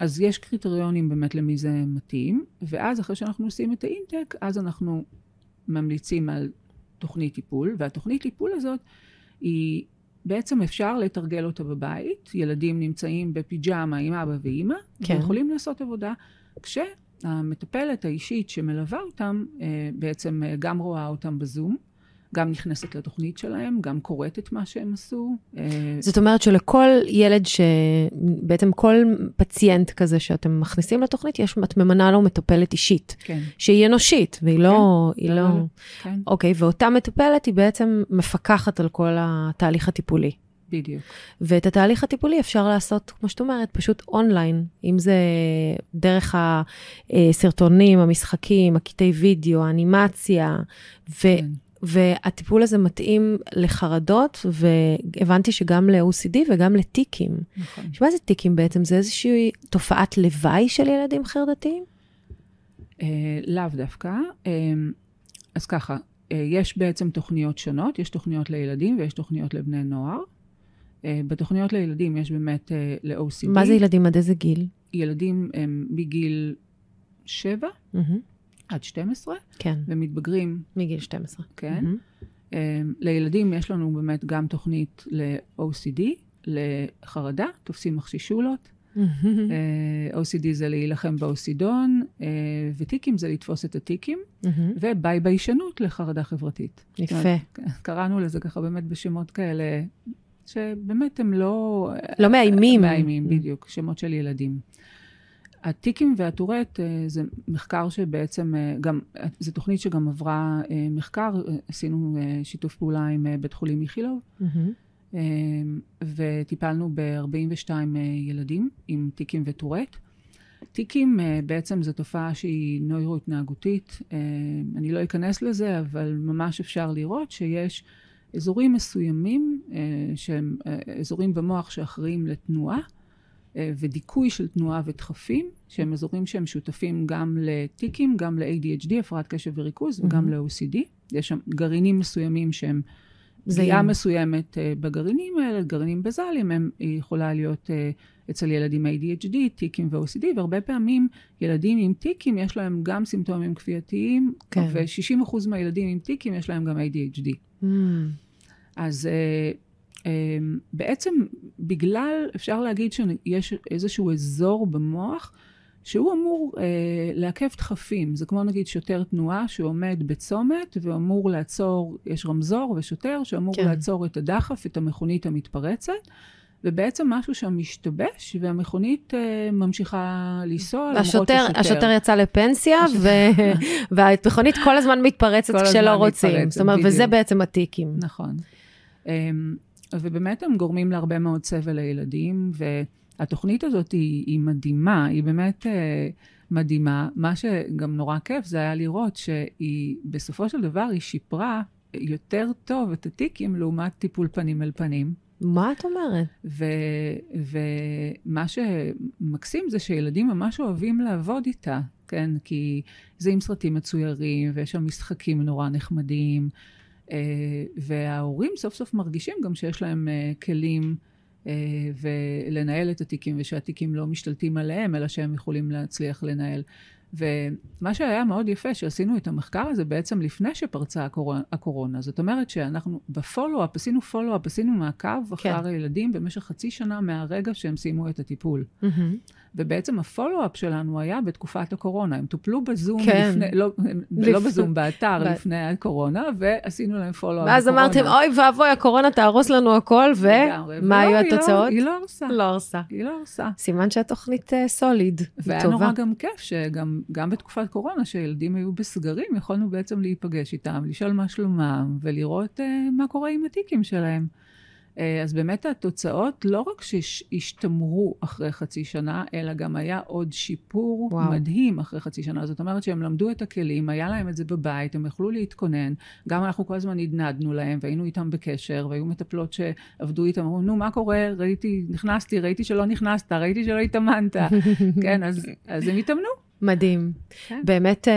אז יש קריטריונים באמת למי זה מתאים, ואז אחרי שאנחנו עושים את האינטק, אז אנחנו ממליצים על תוכנית טיפול, והתוכנית טיפול הזאת היא בעצם אפשר לתרגל אותה בבית, ילדים נמצאים בפיג'מה עם אבא ואמא, כן. ויכולים לעשות עבודה, כשהמטפלת האישית שמלווה אותם, בעצם גם רואה אותם בזום, גם נכנסת לתוכנית שלהם, גם קוראת את מה שהם עשו. זאת אומרת שלכל ילד שבעצם כל פציינט כזה שאתם מכניסים לתוכנית, יש ממנה לו מטפלת אישית. כן. שהיא אנושית, והיא לא... כן. היא לא... כן. אוקיי, ואותה מטפלת היא בעצם מפקחת על כל התהליך הטיפולי. בדיוק. ואת התהליך הטיפולי אפשר לעשות, כמו שאת אומרת, פשוט אונליין. אם זה דרך הסרטונים, המשחקים, הקטעי וידאו, האנימציה, כן. והטיפול הזה מתאים לחרדות, והבנתי שגם ל-OCD וגם לטיקים. נכון. שמה זה טיקים בעצם? זה איזושהי תופעת לוואי של ילדים חרדתיים? לאו דווקא. אז ככה, יש בעצם תוכניות שונות, יש תוכניות לילדים ויש תוכניות לבני נוער. בתוכניות לילדים יש באמת ל-OCD. מה זה ילדים? עד איזה גיל? ילדים הם בגיל 7. עד 12, כן. ומתבגרים... מגיל 12. כן. Mm-hmm. לילדים יש לנו באמת גם תוכנית ל-OCD, לחרדה, תופסים מחשישולות. Mm-hmm. OCD זה להילחם באוסידון, וטיקים זה לתפוס את הטיקים, mm-hmm. וביי ביישנות לחרדה חברתית. יפה. קראנו לזה ככה באמת בשמות כאלה, שבאמת הם לא... לא מאיימים. מאיימים, mm-hmm. בדיוק, שמות של ילדים. הטיקים והטורט זה מחקר שבעצם, גם, זה תוכנית שגם עברה מחקר, עשינו שיתוף פעולה עם בית חולים איכילוב, mm-hmm. וטיפלנו ב-42 ילדים עם טיקים וטורט. טיקים בעצם זו תופעה שהיא נוירו-התנהגותית, אני לא אכנס לזה, אבל ממש אפשר לראות שיש אזורים מסוימים, שהם אזורים במוח שאחראים לתנועה, ודיכוי של תנועה ודחפים, שהם אזורים שהם שותפים גם לטיקים, גם ל-ADHD, הפרעת קשב וריכוז, mm-hmm. וגם ל-OCD. יש שם גרעינים מסוימים שהם פגיעה מסוימת בגרעינים האלה, גרעינים בזלים, הם יכולה להיות אצל ילדים ADHD, טיקים ו-OCD, והרבה פעמים ילדים עם טיקים יש להם גם סימפטומים כפייתיים, כן. ו-60% מהילדים עם טיקים יש להם גם ADHD. Mm. אז... בעצם בגלל, אפשר להגיד שיש איזשהו אזור במוח שהוא אמור לעכב דחפים. זה כמו נגיד שוטר תנועה שעומד בצומת ואמור לעצור, יש רמזור ושוטר שאמור כן. לעצור את הדחף, את המכונית המתפרצת, ובעצם משהו שם משתבש והמכונית ממשיכה לנסוע. השוטר יצא לפנסיה והמכונית כל הזמן מתפרצת כשלא רוצים. זאת אומרת, וזה בעצם הטיקים. נכון. ובאמת הם גורמים להרבה מאוד סבל לילדים, והתוכנית הזאת היא מדהימה, היא באמת מדהימה. מה שגם נורא כיף זה היה לראות שהיא, בסופו של דבר, היא שיפרה יותר טוב את הטיקים לעומת טיפול פנים אל פנים. מה את אומרת? ומה שמקסים זה שילדים ממש אוהבים לעבוד איתה, כן? כי זה עם סרטים מצוירים, ויש שם משחקים נורא נחמדים, וההורים סוף סוף מרגישים גם שיש להם כלים ולנהל את התיקים, ושהתיקים לא משתלטים עליהם, אלא שהם יכולים להצליח לנהל. ומה שהיה מאוד יפה שעשינו את המחקר הזה בעצם לפני שפרצה הקורונה. זאת אומרת שאנחנו בפולו-אפ, עשינו מעקב אחר הילדים במשך חצי שנה מהרגע שהם סיימו את הטיפול. ובעצם הפולו-אפ שלנו היה בתקופת הקורונה. הם טופלו בזום לפני, לא בזום, באתר לפני הקורונה, ועשינו להם פולו-אפ. ואז אמרתם, אוי ואבוי, הקורונה תהרוס לנו הכל, ומה היו התוצאות? היא לא הרסה. היא לא הרסה. סימן שהתוכנית סוליד. והיה נורא גם כיף שגם גם בתקופת קורונה, שילדים היו בסגרים, יכולנו בעצם להיפגש איתם, לשאול מה שלומם, ולראות מה קורה עם הטיקים שלהם. אז באמת התוצאות לא רק שהשתמרו אחרי חצי שנה, אלא גם היה עוד שיפור מדהים אחרי חצי שנה. זאת אומרת שהם למדו את הכלים, היה להם את זה בבית, הם יכלו להתכונן. גם אנחנו כל הזמן נדנדנו להם, והיינו איתם בקשר, והיו מטפלות שעבדו איתם, אמרו, נו, מה קורה? ראיתי, נכנסתי, ראיתי שלא נכנסת, ראיתי שלא התאמנת. כן, אז הם התאמנו. מדהים. באמת,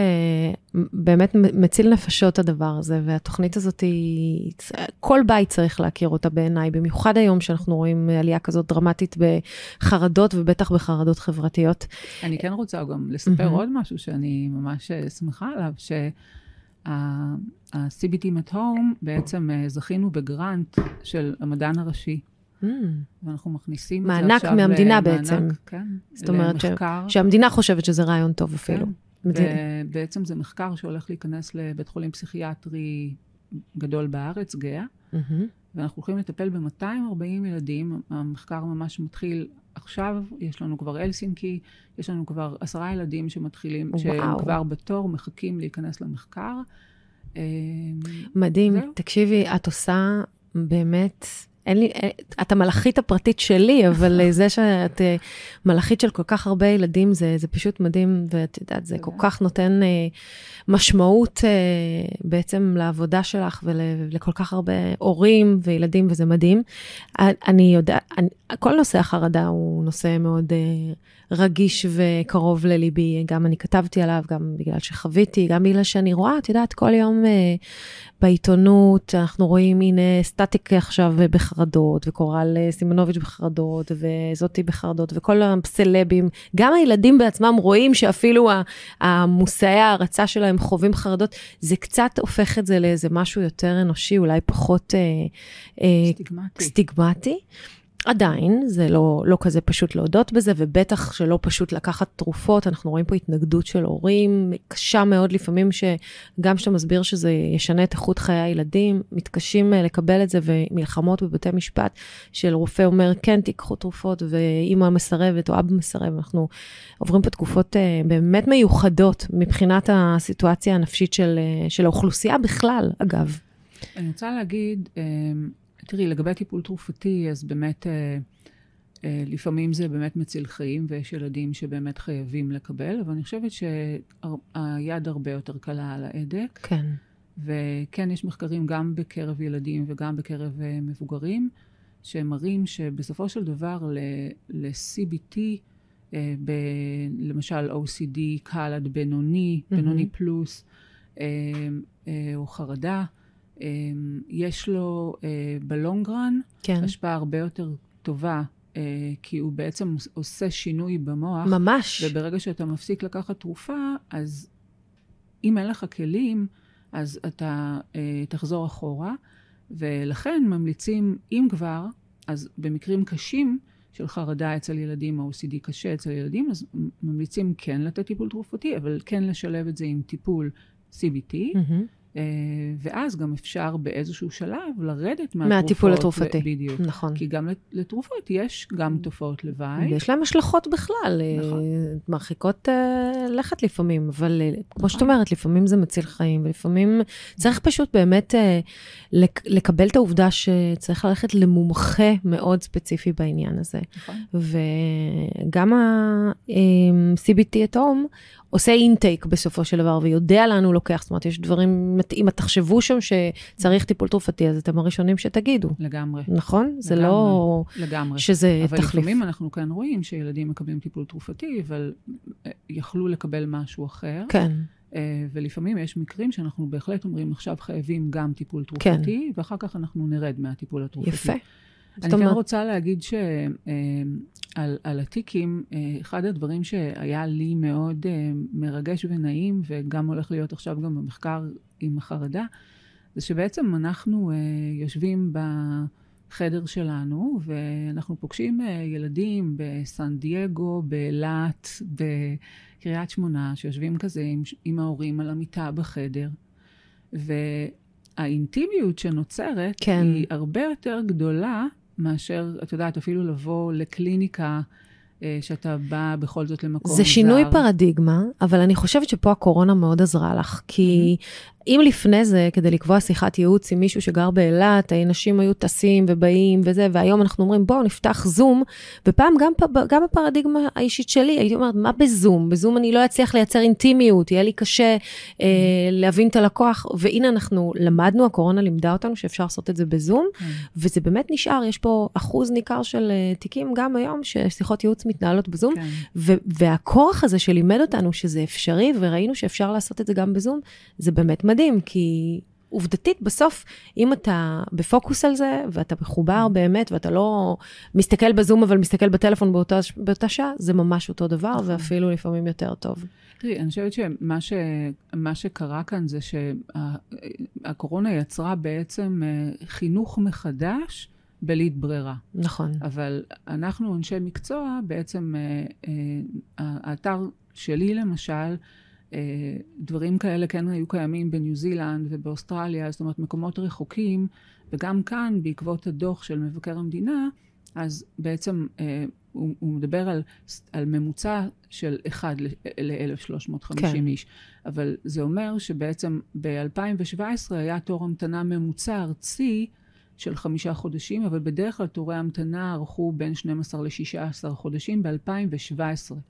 באמת מציל נפשות הדבר הזה, והתוכנית הזאת היא, כל בית צריך להכיר אותה בעיניי, במיוחד היום שאנחנו רואים עלייה כזאת דרמטית בחרדות, ובטח בחרדות חברתיות. אני כן רוצה גם לספר עוד משהו שאני ממש שמחה עליו, שה-CBT at home בעצם זכינו בגרנט של המדען הראשי. ואנחנו מכניסים את זה עכשיו מהמדינה בעצם. זאת אומרת שהמדינה חושבת שזה רעיון טוב אפילו. ובעצם זה מחקר שהולך להיכנס לבית חולים פסיכיאטרי גדול בארץ, גאה, ואנחנו הולכים לטפל ב-240 ילדים. המחקר ממש מתחיל עכשיו, יש לנו כבר אלסינקי, יש לנו כבר 10 ילדים שמתחילים, שהם כבר בתור, מחכים להיכנס למחקר. מדהים, תקשיבי, את עושה באמת... את המלאכית הפרטית שלי, אבל זה שאת מלאכית של כל כך הרבה ילדים, זה פשוט מדהים, ואת יודעת, זה כל כך נותן משמעות בעצם לעבודה שלך, ולכל כך הרבה הורים וילדים, וזה מדהים. אני יודעת, כל נושא החרדה הוא נושא מאוד רגיש וקרוב לליבי, גם אני כתבתי עליו, גם בגלל שחוויתי, גם בגלל שאני רואה, את יודעת, כל יום בעיתונות, אנחנו רואים, הנה סטטיק עכשיו בחרדות, וקורל סימנוביץ' בחרדות, וזאתי בחרדות, וכל הסלבים, גם הילדים בעצמם רואים שאפילו המושאי ההרצה שלהם חווים חרדות, זה קצת הופך את זה לאיזה משהו יותר אנושי, אולי פחות סטיגמטי. עדיין, זה לא כזה פשוט להודות בזה, ובטח שלא פשוט לקחת תרופות. אנחנו רואים פה התנגדות של הורים, קשה מאוד לפעמים, שגם שאתה מסביר שזה ישנה את איכות חיי הילדים, מתקשים לקבל את זה, ומלחמות בבתי משפט, של רופא אומר, כן, תיקחו תרופות, ואמא מסרבת או אבא מסרב. אנחנו עוברים פה תקופות באמת מיוחדות, מבחינת הסיטואציה הנפשית של האוכלוסייה בכלל, אגב. אני רוצה להגיד... תראי, לגבי טיפול תרופתי, אז באמת, לפעמים זה באמת מציל חיים, ויש ילדים שבאמת חייבים לקבל, אבל אני חושבת שהיד הרבה יותר קלה על ההדק. כן. וכן, יש מחקרים גם בקרב ילדים וגם בקרב מבוגרים, שמראים שבסופו של דבר ל-CBT, למשל OCD, קל עד בינוני, בינוני פלוס, או חרדה, יש לו בלונגרן השפעה הרבה יותר טובה, כי הוא בעצם עושה שינוי במוח. ממש. וברגע שאתה מפסיק לקחת תרופה, אז אם אין לך כלים, אז אתה תחזור אחורה, ולכן ממליצים, אם כבר, אז במקרים קשים של חרדה אצל ילדים, או OCD קשה אצל ילדים, אז ממליצים כן לתת טיפול תרופתי, אבל כן לשלב את זה עם טיפול CBT, ואז גם אפשר באיזשהו שלב לרדת מהטיפול התרופתי. בדיוק. נכון. כי גם לתרופות יש גם תופעות לוואי. יש להם השלכות בכלל. נכון. מרחיקות לכת לפעמים, אבל כמו שאת אומרת, לפעמים זה מציל חיים, ולפעמים צריך פשוט באמת לקבל את העובדה שצריך ללכת למומחה מאוד ספציפי בעניין הזה. נכון. וגם ה-CBT at home עושה אינטייק בסופו של דבר, ויודע לנו לוקח, זאת אומרת, יש דברים, אם תחשבו שם שצריך טיפול תרופתי, אז אתם הראשונים שתגידו. לגמרי. נכון? זה לא שזה תחליף. אבל לפעמים אנחנו כאן רואים שילדים מקבלים טיפול תרופתי, אבל יכלו לקבל משהו אחר. כן. ולפעמים יש מקרים שאנחנו בהחלט אומרים, עכשיו חייבים גם טיפול תרופתי, ואחר כך אנחנו נרד מהטיפול התרופתי. יפה. אני כן רוצה להגיד שעל הטיקים, אחד הדברים שהיה לי מאוד מרגש ונעים, וגם הולך להיות עכשיו גם במחקר עם החרדה, זה שבעצם אנחנו יושבים בחדר שלנו, ואנחנו פוגשים ילדים בסן דייגו, באילת, בקריית שמונה, שיושבים כזה עם ההורים על המיטה בחדר, והאינטימיות שנוצרת היא הרבה יותר גדולה, מאשר, את יודעת, אפילו לבוא לקליניקה, שאתה בא בכל זאת למקום. זה שינוי פרדיגמה, אבל אני חושבת שפה הקורונה מאוד עזרה לך, כי אם לפני זה, כדי לקבוע שיחת ייעוץ עם מישהו שגר באילת, האנשים היו טסים ובאים וזה, והיום אנחנו אומרים, בואו נפתח זום, ופעם גם הפרדיגמה האישית שלי, הייתי אומרת, מה בזום? בזום אני לא אצליח לייצר אינטימיות, יהיה לי קשה להבין את הלקוח, והנה אנחנו למדנו, הקורונה לימדה אותנו שאפשר לעשות את זה בזום, וזה באמת נשאר, יש פה אחוז ניכר של תיקים גם היום, ששיחות ייעוץ מתנהלות בזום, והכורח הזה שלימד אותנו שזה אפשרי, וראינו שאפשר לעשות את זה גם בזום, זה באמת מדהים, כי עובדתית בסוף, אם אתה בפוקוס על זה, ואתה מחובר באמת, ואתה לא מסתכל בזום, אבל מסתכל בטלפון באותה שעה, זה ממש אותו דבר, ואפילו לפעמים יותר טוב. תראי, אני חושבת שמה שקרה כאן, זה שהקורונה יצרה בעצם חינוך מחדש, בלית ברירה. נכון. אבל אנחנו אנשי מקצוע, בעצם האתר שלי למשל, דברים כאלה כן היו קיימים בניו זילנד ובאוסטרליה, זאת אומרת מקומות רחוקים, וגם כאן בעקבות הדוח של מבקר המדינה, אז בעצם הוא מדבר על ממוצע של 1 ל-1,350 כן. איש. אבל זה אומר שבעצם ב-2017 היה תור המתנה ממוצע ארצי, של 5 חודשים, אבל בדרך כלל תורי המתנה ערכו בין 12 ל-16 חודשים ב-2017.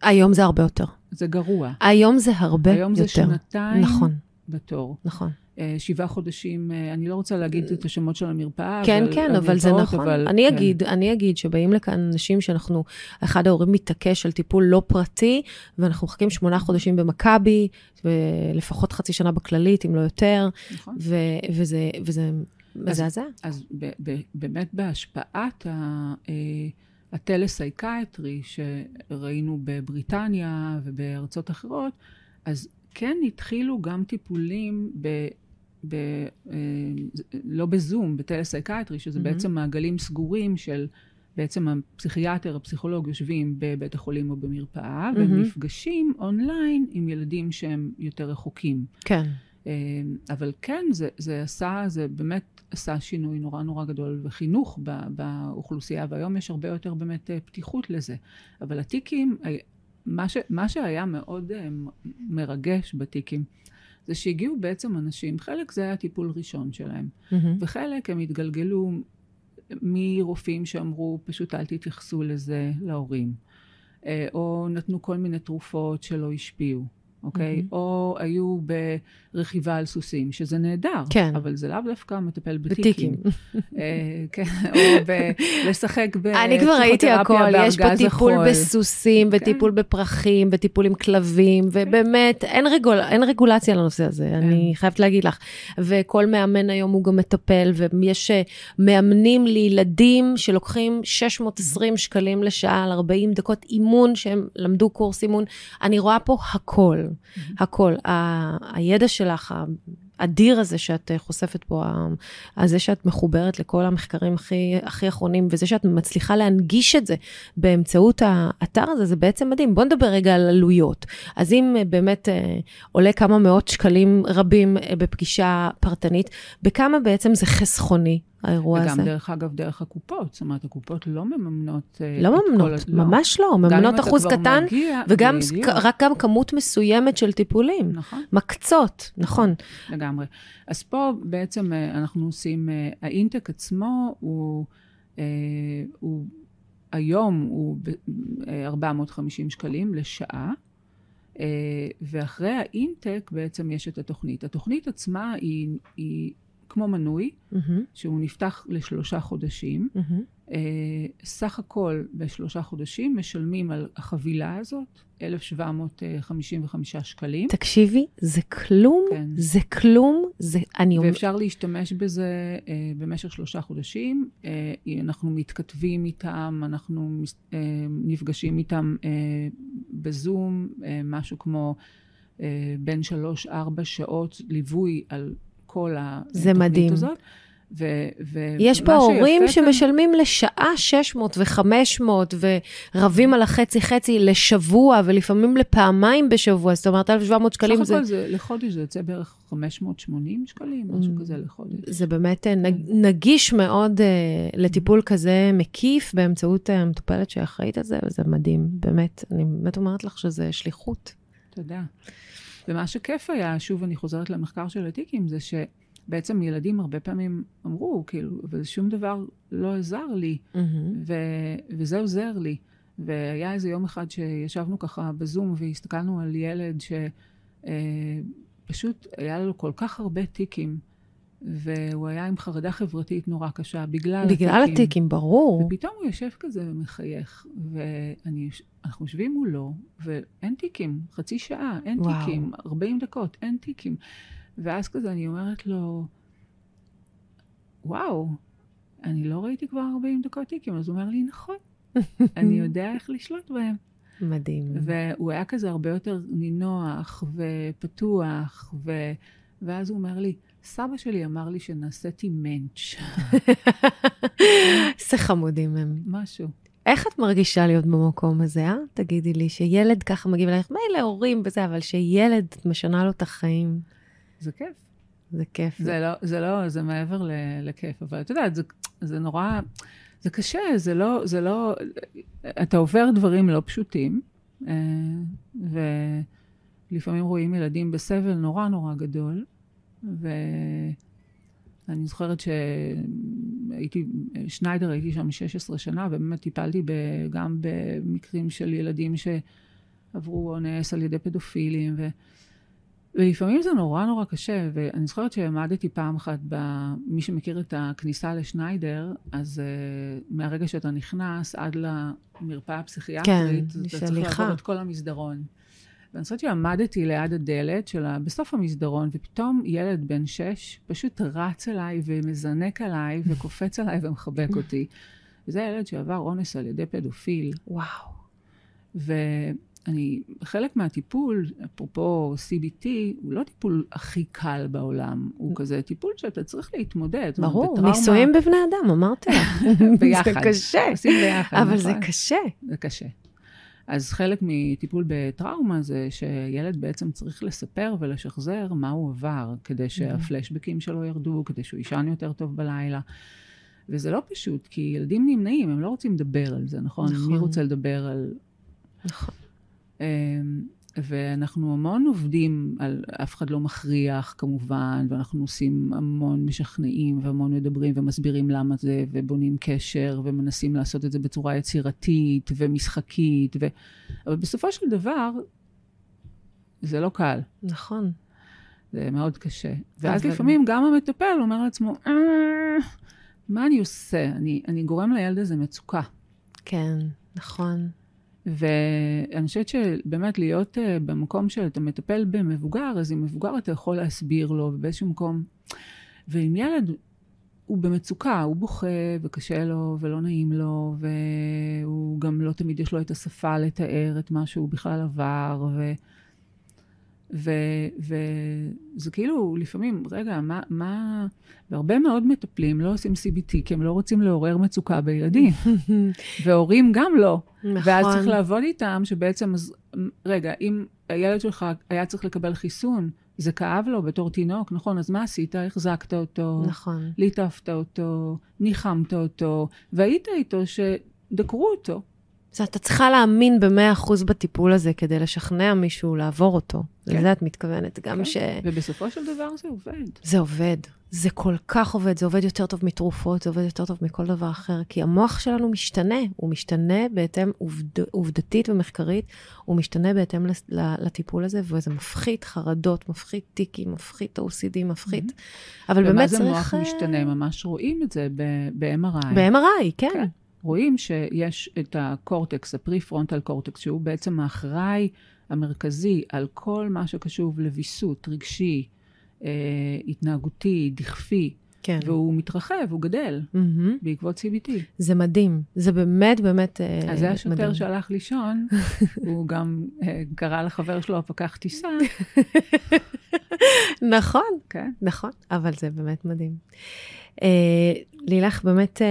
היום זה הרבה יותר. זה גרוע. היום זה הרבה יותר. היום זה 2 נכון. בתור. נכון. 7 חודשים, אני לא רוצה להגיד את השמות של המרפאה. כן, אבל, כן, אבל זה נכון. אבל, אני, כן. אני אגיד שבאים לכאן אנשים שאנחנו, אחד ההורים מתעקש על טיפול לא פרטי, ואנחנו מחכים 8 חודשים במכבי, ולפחות חצי שנה בכללית, אם לא יותר. נכון. וזה מזעזע. אז באמת בהשפעת הטלסייקייטרי שראינו בבריטניה ובארצות אחרות, אז כן התחילו גם טיפולים, לא בזום, בטלסייקייטרי, שזה בעצם מעגלים סגורים של בעצם הפסיכיאטר, הפסיכולוג יושבים בבית החולים או במרפאה, ונפגשים אונליין עם ילדים שהם יותר רחוקים. כן. אבל כן, זה באמת עשה שינוי נורא נורא גדול בחינוך באוכלוסייה, והיום יש הרבה יותר באמת פתיחות לזה. אבל התיקים, מה שהיה מאוד מרגש בתיקים, זה שהגיעו בעצם אנשים, חלק זה היה טיפול ראשון שלהם, וחלק הם התגלגלו מרופאים שאמרו, פשוט אל תתייחסו לזה להורים, או נתנו כל מיני תרופות שלא השפיעו. אוקיי? או היו ברכיבה על סוסים, שזה נהדר, אבל זה לאו דווקא מטפל בטיקים. או לשחק בפסיכותרפיה בארגז החול. אני כבר ראיתי הכל, יש פה טיפול בסוסים, וטיפול בפרחים, וטיפול עם כלבים, ובאמת, אין רגולציה לנושא הזה, אני חייבת להגיד לך. וכל מאמן היום הוא גם מטפל, ויש מאמנים לילדים שלוקחים 620 שקלים לשעה, על 40 דקות אימון, שהם למדו קורס אימון. אני רואה פה הכל. הכל, הידע שלך, האדיר הזה שאת חושפת פה, הזה שאת מחוברת לכל המחקרים הכי אחרונים, וזה שאת מצליחה להנגיש את זה באמצעות האתר הזה, זה בעצם מדהים. בוא נדבר רגע על עלויות. אז אם באמת עולה כמה מאות שקלים רבים בפגישה פרטנית, בכמה בעצם זה חסכוני? האירוע הזה. וגם דרך אגב, דרך הקופות. זאת אומרת, הקופות לא מממנות... לא מממנות, ממש לא. מממנות אחוז קטן, וגם רק גם כמות מסוימת של טיפולים. נכון. מקצות, נכון. לגמרי. אז פה בעצם אנחנו עושים... האינטק עצמו הוא... היום הוא 450 שקלים לשעה, ואחרי האינטק בעצם יש את התוכנית. התוכנית עצמה היא כמו מנוי, שהוא נפתח ל3 חודשים. סך הכל ב3 חודשים משלמים על החבילה הזאת, 1,755 שקלים. תקשיבי, זה כלום, כן. זה כלום, זה... ואפשר להשתמש בזה במשך 3 חודשים. אנחנו מתכתבים איתם, אנחנו נפגשים איתם בזום, משהו כמו בין 3-4 שעות ליווי על... כל התוכנית הזאת. יש פה הורים שמשלמים לשעה 600 ו-500 ורבים על החצי-חצי לשבוע ולפעמים לפעמיים בשבוע. זאת אומרת, 1,700 שקלים זה... לחודש זה יוצא בערך 580 שקלים, משהו כזה לחודש. זה באמת נגיש מאוד לטיפול כזה מקיף באמצעות המטופלת שאחראית על זה, וזה מדהים, באמת. אני באמת אומרת לך שזה שליחות. תודה. ומה שכיף היה, שוב אני חוזרת למחקר של הטיקים, זה שבעצם ילדים הרבה פעמים אמרו, כאילו, אבל שום דבר לא עזר לי, וזה עוזר לי. והיה איזה יום אחד שישבנו ככה בזום, והסתכלנו על ילד שפשוט היה לו כל כך הרבה טיקים, והוא היה עם חרדה חברתית נורא קשה, בגלל הטיקים, ברור. ופתאום הוא יושב כזה ומחייך, ואנחנו יושבים מולו, ואין טיקים, חצי שעה, אין טיקים, 40 דקות, אין טיקים. ואז כזה אני אומרת לו, וואו, אני לא ראיתי כבר 40 דקות טיקים, אז הוא אומר לי, נכון, אני יודע איך לשלוט בהם. מדהים. והוא היה כזה הרבה יותר נינוח ופתוח, ואז הוא אומר לי, סבא שלי אמר לי שנעשיתי מנץ'. זה חמודים הם. משהו. איך את מרגישה להיות במקום הזה, אה? תגידי לי, שילד ככה מגיב אלייך, מילא הורים בזה, אבל שילד משנה לו את החיים. זה כיף. זה כיף. זה מעבר לכיף, אבל את יודעת, זה נורא, זה קשה, זה לא, אתה עובר דברים לא פשוטים, ולפעמים רואים ילדים בסבל נורא נורא גדול, ואני זוכרת שהייתי, שניידר הייתי שם 16 שנה, ובאמת טיפלתי גם במקרים של ילדים שעברו אונס על ידי פדופילים, ולפעמים זה נורא נורא קשה, ואני זוכרת שעמדתי פעם אחת, מי שמכיר את הכניסה לשניידר, אז מהרגע שאתה נכנס עד למרפאה הפסיכיאטרית, כן, אתה צריך לעבור את כל המסדרון. ואני חושבת שעמדתי ליד הדלת שלה, בסוף המסדרון, ופתאום ילד בן 6 פשוט רץ אליי ומזנק עליי וקופץ עליי ומחבק אותי. וזה ילד שעבר אונס על ידי פדופיל. וואו. ואני, חלק מהטיפול, אפרופו CBT, הוא לא טיפול הכי קל בעולם. הוא כזה טיפול שאתה צריך להתמודד. ברור, ניסויים בבני אדם, אמרת. ביחד. זה קשה. עושים ביחד. אבל זה קשה. זה קשה. אז חלק מטיפול בטראומה זה שילד בעצם צריך לספר ולשחזר מה הוא עבר, כדי שהפלשבקים שלו ירדו, כדי שהוא ישן יותר טוב בלילה. וזה לא פשוט, כי ילדים נמנעים, הם לא רוצים לדבר על זה, נכון? מי רוצה לדבר על... נכון. ואנחנו המון עובדים על... אף אחד לא מכריח, כמובן, ואנחנו עושים המון משכנעים, והמון מדברים ומסבירים למה זה, ובונים קשר, ומנסים לעשות את זה בצורה יצירתית ומשחקית, אבל בסופו של דבר, זה לא קל. נכון. זה מאוד קשה. ואז לפעמים גם המטפל אומר לעצמו, מה אני עושה? אני גורם לילד הזה מצוקה. כן, נכון. ואני חושבת שבאמת להיות במקום שאתה מטפל במבוגר, אז אם מבוגר אתה יכול להסביר לו באיזשהו מקום. ואם ילד הוא במצוקה, הוא בוכה וקשה לו ולא נעים לו, והוא גם לא תמיד יש לו את השפה לתאר את מה שהוא בכלל עבר, וזה כאילו לפעמים, רגע, מה... והרבה מאוד מטפלים לא עושים CBT, כי הם לא רוצים לעורר מצוקה בילדים. והורים גם לא. נכון. ואז צריך לעבוד איתם, שבעצם, רגע, אם הילד שלך היה צריך לקבל חיסון, זה כאב לו בתור תינוק, נכון? אז מה עשית? החזקת אותו, נכון. ליטפת אותו, ניחמת אותו, והיית איתו שדקרו אותו. אז אתה צריכה להאמין ב100% בטיפול הזה, כדי לשכנע מישהו לעבור אותו. לזה את מתכוונת, גם ש... ובסופו של דבר זה עובד. זה עובד. זה כל כך עובד. זה עובד יותר טוב מתרופות, זה עובד יותר טוב מכל דבר אחר, כי המוח שלנו משתנה. הוא משתנה בהתאם עובדתית ומחקרית, הוא משתנה בהתאם לטיפול הזה, וזה מפחית חרדות, מפחית טיקים, מפחית OCD, מפחית. אבל באמת צריך... ומה זה מוח משתנה? ממש רואים את זה ב-MRI. ב-MRI, כן. רואים שיש את הקורטקס, הפריפרונטל קורטקס, שהוא בעצם האחראי המרכזי על כל מה שקשוב לביסות, רגשי, התנהגותי, דכפי, כן. והוא מתרחב, הוא גדל, בעקבות CBT. זה מדהים, זה באמת באמת מדהים. אז זה השוטר שהלך לישון, הוא גם קרא לחבר שלו הפקח טיסה. נכון, נכון, אבל זה באמת מדהים. לילך, באמת...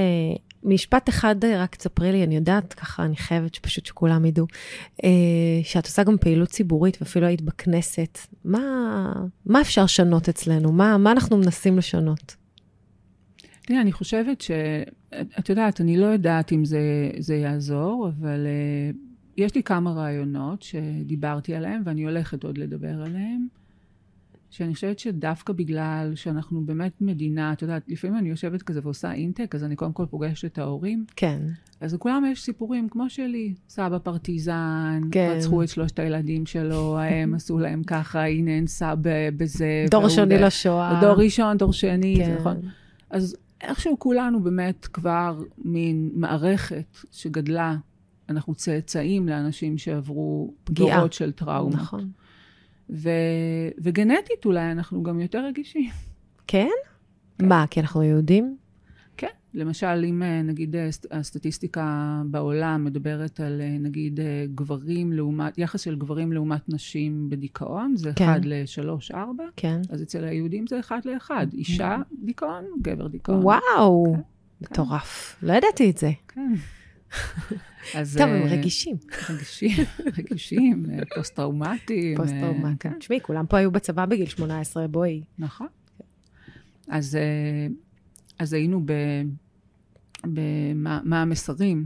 משפט אחד, רק תספרי לי, אני יודעת, ככה אני חייבת שפשוט שכולם ידעו, שאת עושה גם פעילות ציבורית, ואפילו היית בכנסת. מה אפשר לשנות אצלנו? מה אנחנו מנסים לשנות? תראה, אני חושבת שאת יודעת, אני לא יודעת אם זה יעזור, אבל יש לי כמה רעיונות שדיברתי עליהם, ואני הולכת עוד לדבר עליהם, שאני חושבת שדווקא בגלל שאנחנו באמת מדינה, את יודעת, לפעמים אני יושבת כזה ועושה אינטק, אז אני קודם כל פוגשת את ההורים. כן. אז לכולם יש סיפורים כמו שלי, סבא פרטיזן, כן. רצחו את שלושת הילדים שלו, הם עשו להם ככה, הנה אין סבא בזה. דור שני לשואה. דור ראשון, דור שני, כן. זה נכון. אז איכשהו כולנו באמת כבר מין מערכת שגדלה, אנחנו צאצאים לאנשים שעברו פגיעה. דורות של טראומה. נכון. וגנטית אולי אנחנו גם יותר רגישים. כן? מה, כי אנחנו יודעים? כן. למשל, אם נגיד הסטטיסטיקה בעולם מדברת על נגיד גברים לעומת, יחס של גברים לעומת נשים בדיכאון, זה 1 ל-3-4. כן. אז אצל היהודים זה 1 ל-1. אישה דיכאון, גבר דיכאון. וואו, מטורף. לא ידעתי את זה. כן. טוב, הם רגישים. רגישים, רגישים, פוסט-טראומטיים. פוסט-טראומטיים. תשמעי, כולם פה היו בצבא בגיל 18, בואי. נכון. אז היינו במה המסרים,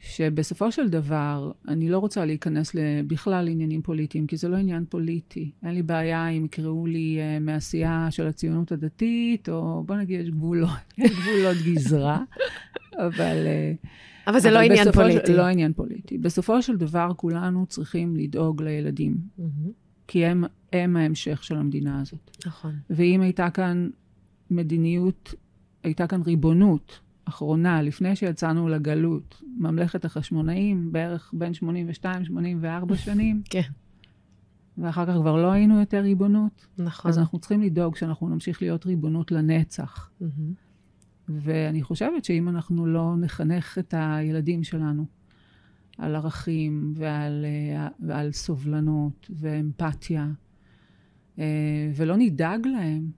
שבסופו של דבר, אני לא רוצה להיכנס בכלל לעניינים פוליטיים, כי זה לא עניין פוליטי. אין לי בעיה אם יקראו לי מעשייה של הציונות הדתית, או בוא נגיד, יש גבולות גזרה. אבל זה לא עניין פוליטי. לא עניין פוליטי. בסופו של דבר, כולנו צריכים לדאוג לילדים. כי הם ההמשך של המדינה הזאת. נכון. ואם הייתה כאן מדיניות, הייתה כאן ריבונות, אחרונה, לפני שיצאנו לגלות, ממלכת החשמונאים, בערך בין 82-84 שנים. כן. ואחר כך כבר לא היינו יותר ריבונות. נכון. אז אנחנו צריכים לדאוג שאנחנו נמשיך להיות ריבונות לנצח. ואני חושבת שאם אנחנו לא נחנך את הילדים שלנו על ערכים ועל סובלנות ואמפתיה, ולא נדאג להם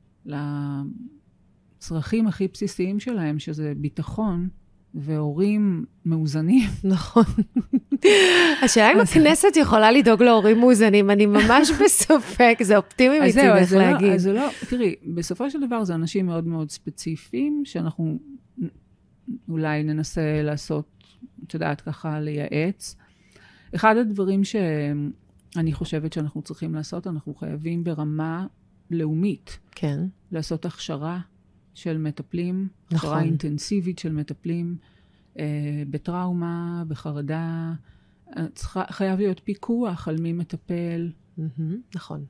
לצרכים הכי בסיסיים שלהם, שזה ביטחון והורים מאוזנים. נכון. השאלה אם הכנסת יכולה לדאוג להורים מאוזנים, אני ממש בסופק, זה אופטימי מצדך להגיד. אז זה לא, תראי, בסופו של דבר זה אנשים מאוד מאוד ספציפיים, שאנחנו אולי ננסה לעשות, את יודעת ככה, לייעץ. אחד הדברים שאני חושבת שאנחנו צריכים לעשות, אנחנו חייבים ברמה לאומית. כן. לעשות הכשרה של מטפלים, הכשרה אינטנסיבית של מטפלים, בטראומה, בחרדה, חייב להיות פיקוח על מי מטפל. נכון.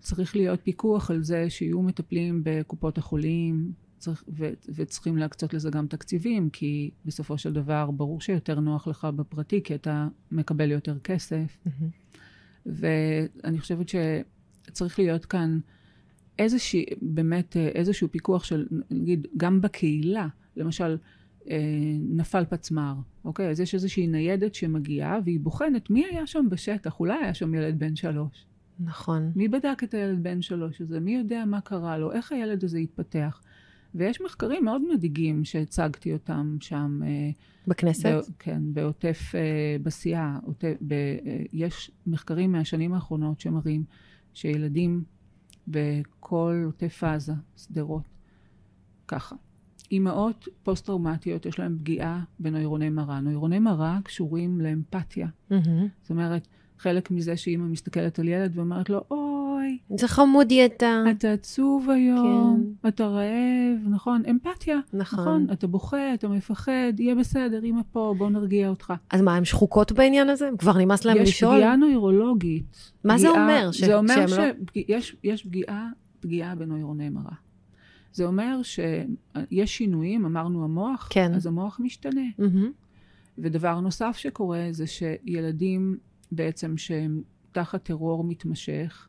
צריך להיות פיקוח על זה שיהיו מטפלים בקופות החולים, וצריכים להקצות לזה גם תקציבים, כי בסופו של דבר ברור שיותר נוח לך בפרטי, כי אתה מקבל יותר כסף. ואני חושבת שצריך להיות כאן באמת איזשהו פיקוח של, נגיד, גם בקהילה, למשל, נפל פצמר, אוקיי? אז יש איזושהי ניידת שמגיעה, והיא בוחנת מי היה שם בשטח, אולי היה שם ילד בן 3. נכון. מי בדק את הילד בן 3 הזה? מי יודע מה קרה לו? איך הילד הזה התפתח? ויש מחקרים מאוד מדאיגים שהצגתי אותם שם. בכנסת? כן, בעוטף, בסיעה. יש מחקרים מהשנים האחרונות שמראים שילדים בכל עוטף עזה, סדרות, ככה. אימהות פוסט-טראומטיות, יש להן פגיעה בנוירוני מראה. נוירוני מראה קשורים לאמפתיה. זאת אומרת, חלק מזה שאמא מסתכלת על ילד ואומרת לו, אוי, זה חמוד יתה. אתה עצוב היום, אתה רעב, נכון? אמפתיה, נכון? אתה בוכה, אתה מפחד, יהיה בסדר, אמא פה, בוא נרגיע אותך. אז מה, הן שחוקות בעניין הזה? כבר נמאס להם לשאול? יש פגיעה נוירולוגית. מה זה אומר? זה אומר שיש פגיעה בנוירוני מראה. זה אומר שיש שינויים, אמרנו המוח, כן. אז המוח משתנה. ודבר נוסף שקורה זה שילדים בעצם שהם תחת טרור מתמשך,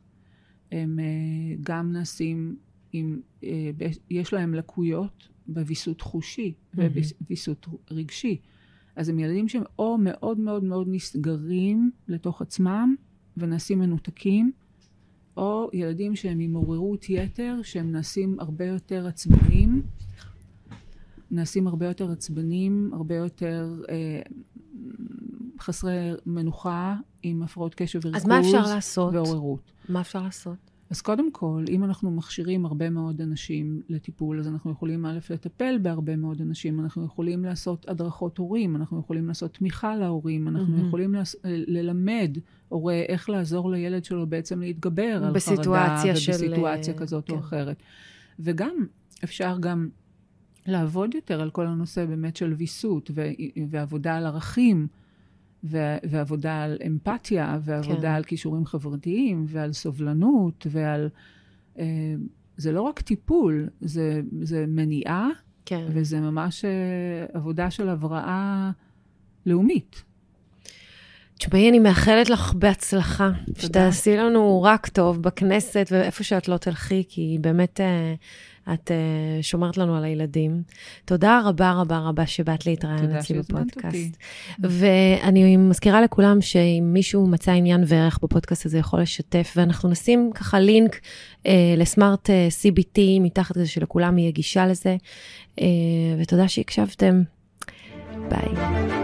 הם גם נעשים, יש להם לקויות בוויסות חושי ובוויסות רגשי. אז הם ילדים שהם או מאוד מאוד מאוד נסגרים לתוך עצמם ונעשים מנותקים, או ילדים שהם עם עוררות יתר, שהם נעשים הרבה יותר עצבנים, הרבה יותר חסרי מנוחה, עם הפרעות קשב וריכוז ועוררות. אז מה אפשר לעשות? אז קודם כל, אם אנחנו מכשירים הרבה מאוד אנשים לטיפול, אז אנחנו יכולים א' לטפל בהרבה מאוד אנשים, אנחנו יכולים לעשות הדרכות הורים, אנחנו יכולים לעשות תמיכה להורים, אנחנו יכולים ללמד הורה איך לעזור לילד שלו בעצם להתגבר על חרדה ובסיטואציה כזאת או אחרת. וגם אפשר גם לעבוד יותר על כל הנושא באמת של ויסות ועבודה על ערכים, ועבודה על אמפתיה, ועבודה על כישורים חברתיים, ועל סובלנות, ועל... זה לא רק טיפול, זה מניעה, וזה ממש עבודה של הבראה לאומית. תשמעי, אני מאחלת לך בהצלחה, שתעשי לנו רק טוב בכנסת, ואיפה שאת לא תלכי, כי באמת את שומרת לנו על הילדים. תודה רבה רבה רבה שבאת להתראיין אצלי בפודקאסט. ואני מזכירה לכולם שאם מישהו מצא עניין וערך בפודקאסט הזה יכול לשתף, ואנחנו נשים ככה לינק לסמארט CBT מתחת כזה שלכולם יהיה גישה לזה. ותודה שהקשבתם. ביי.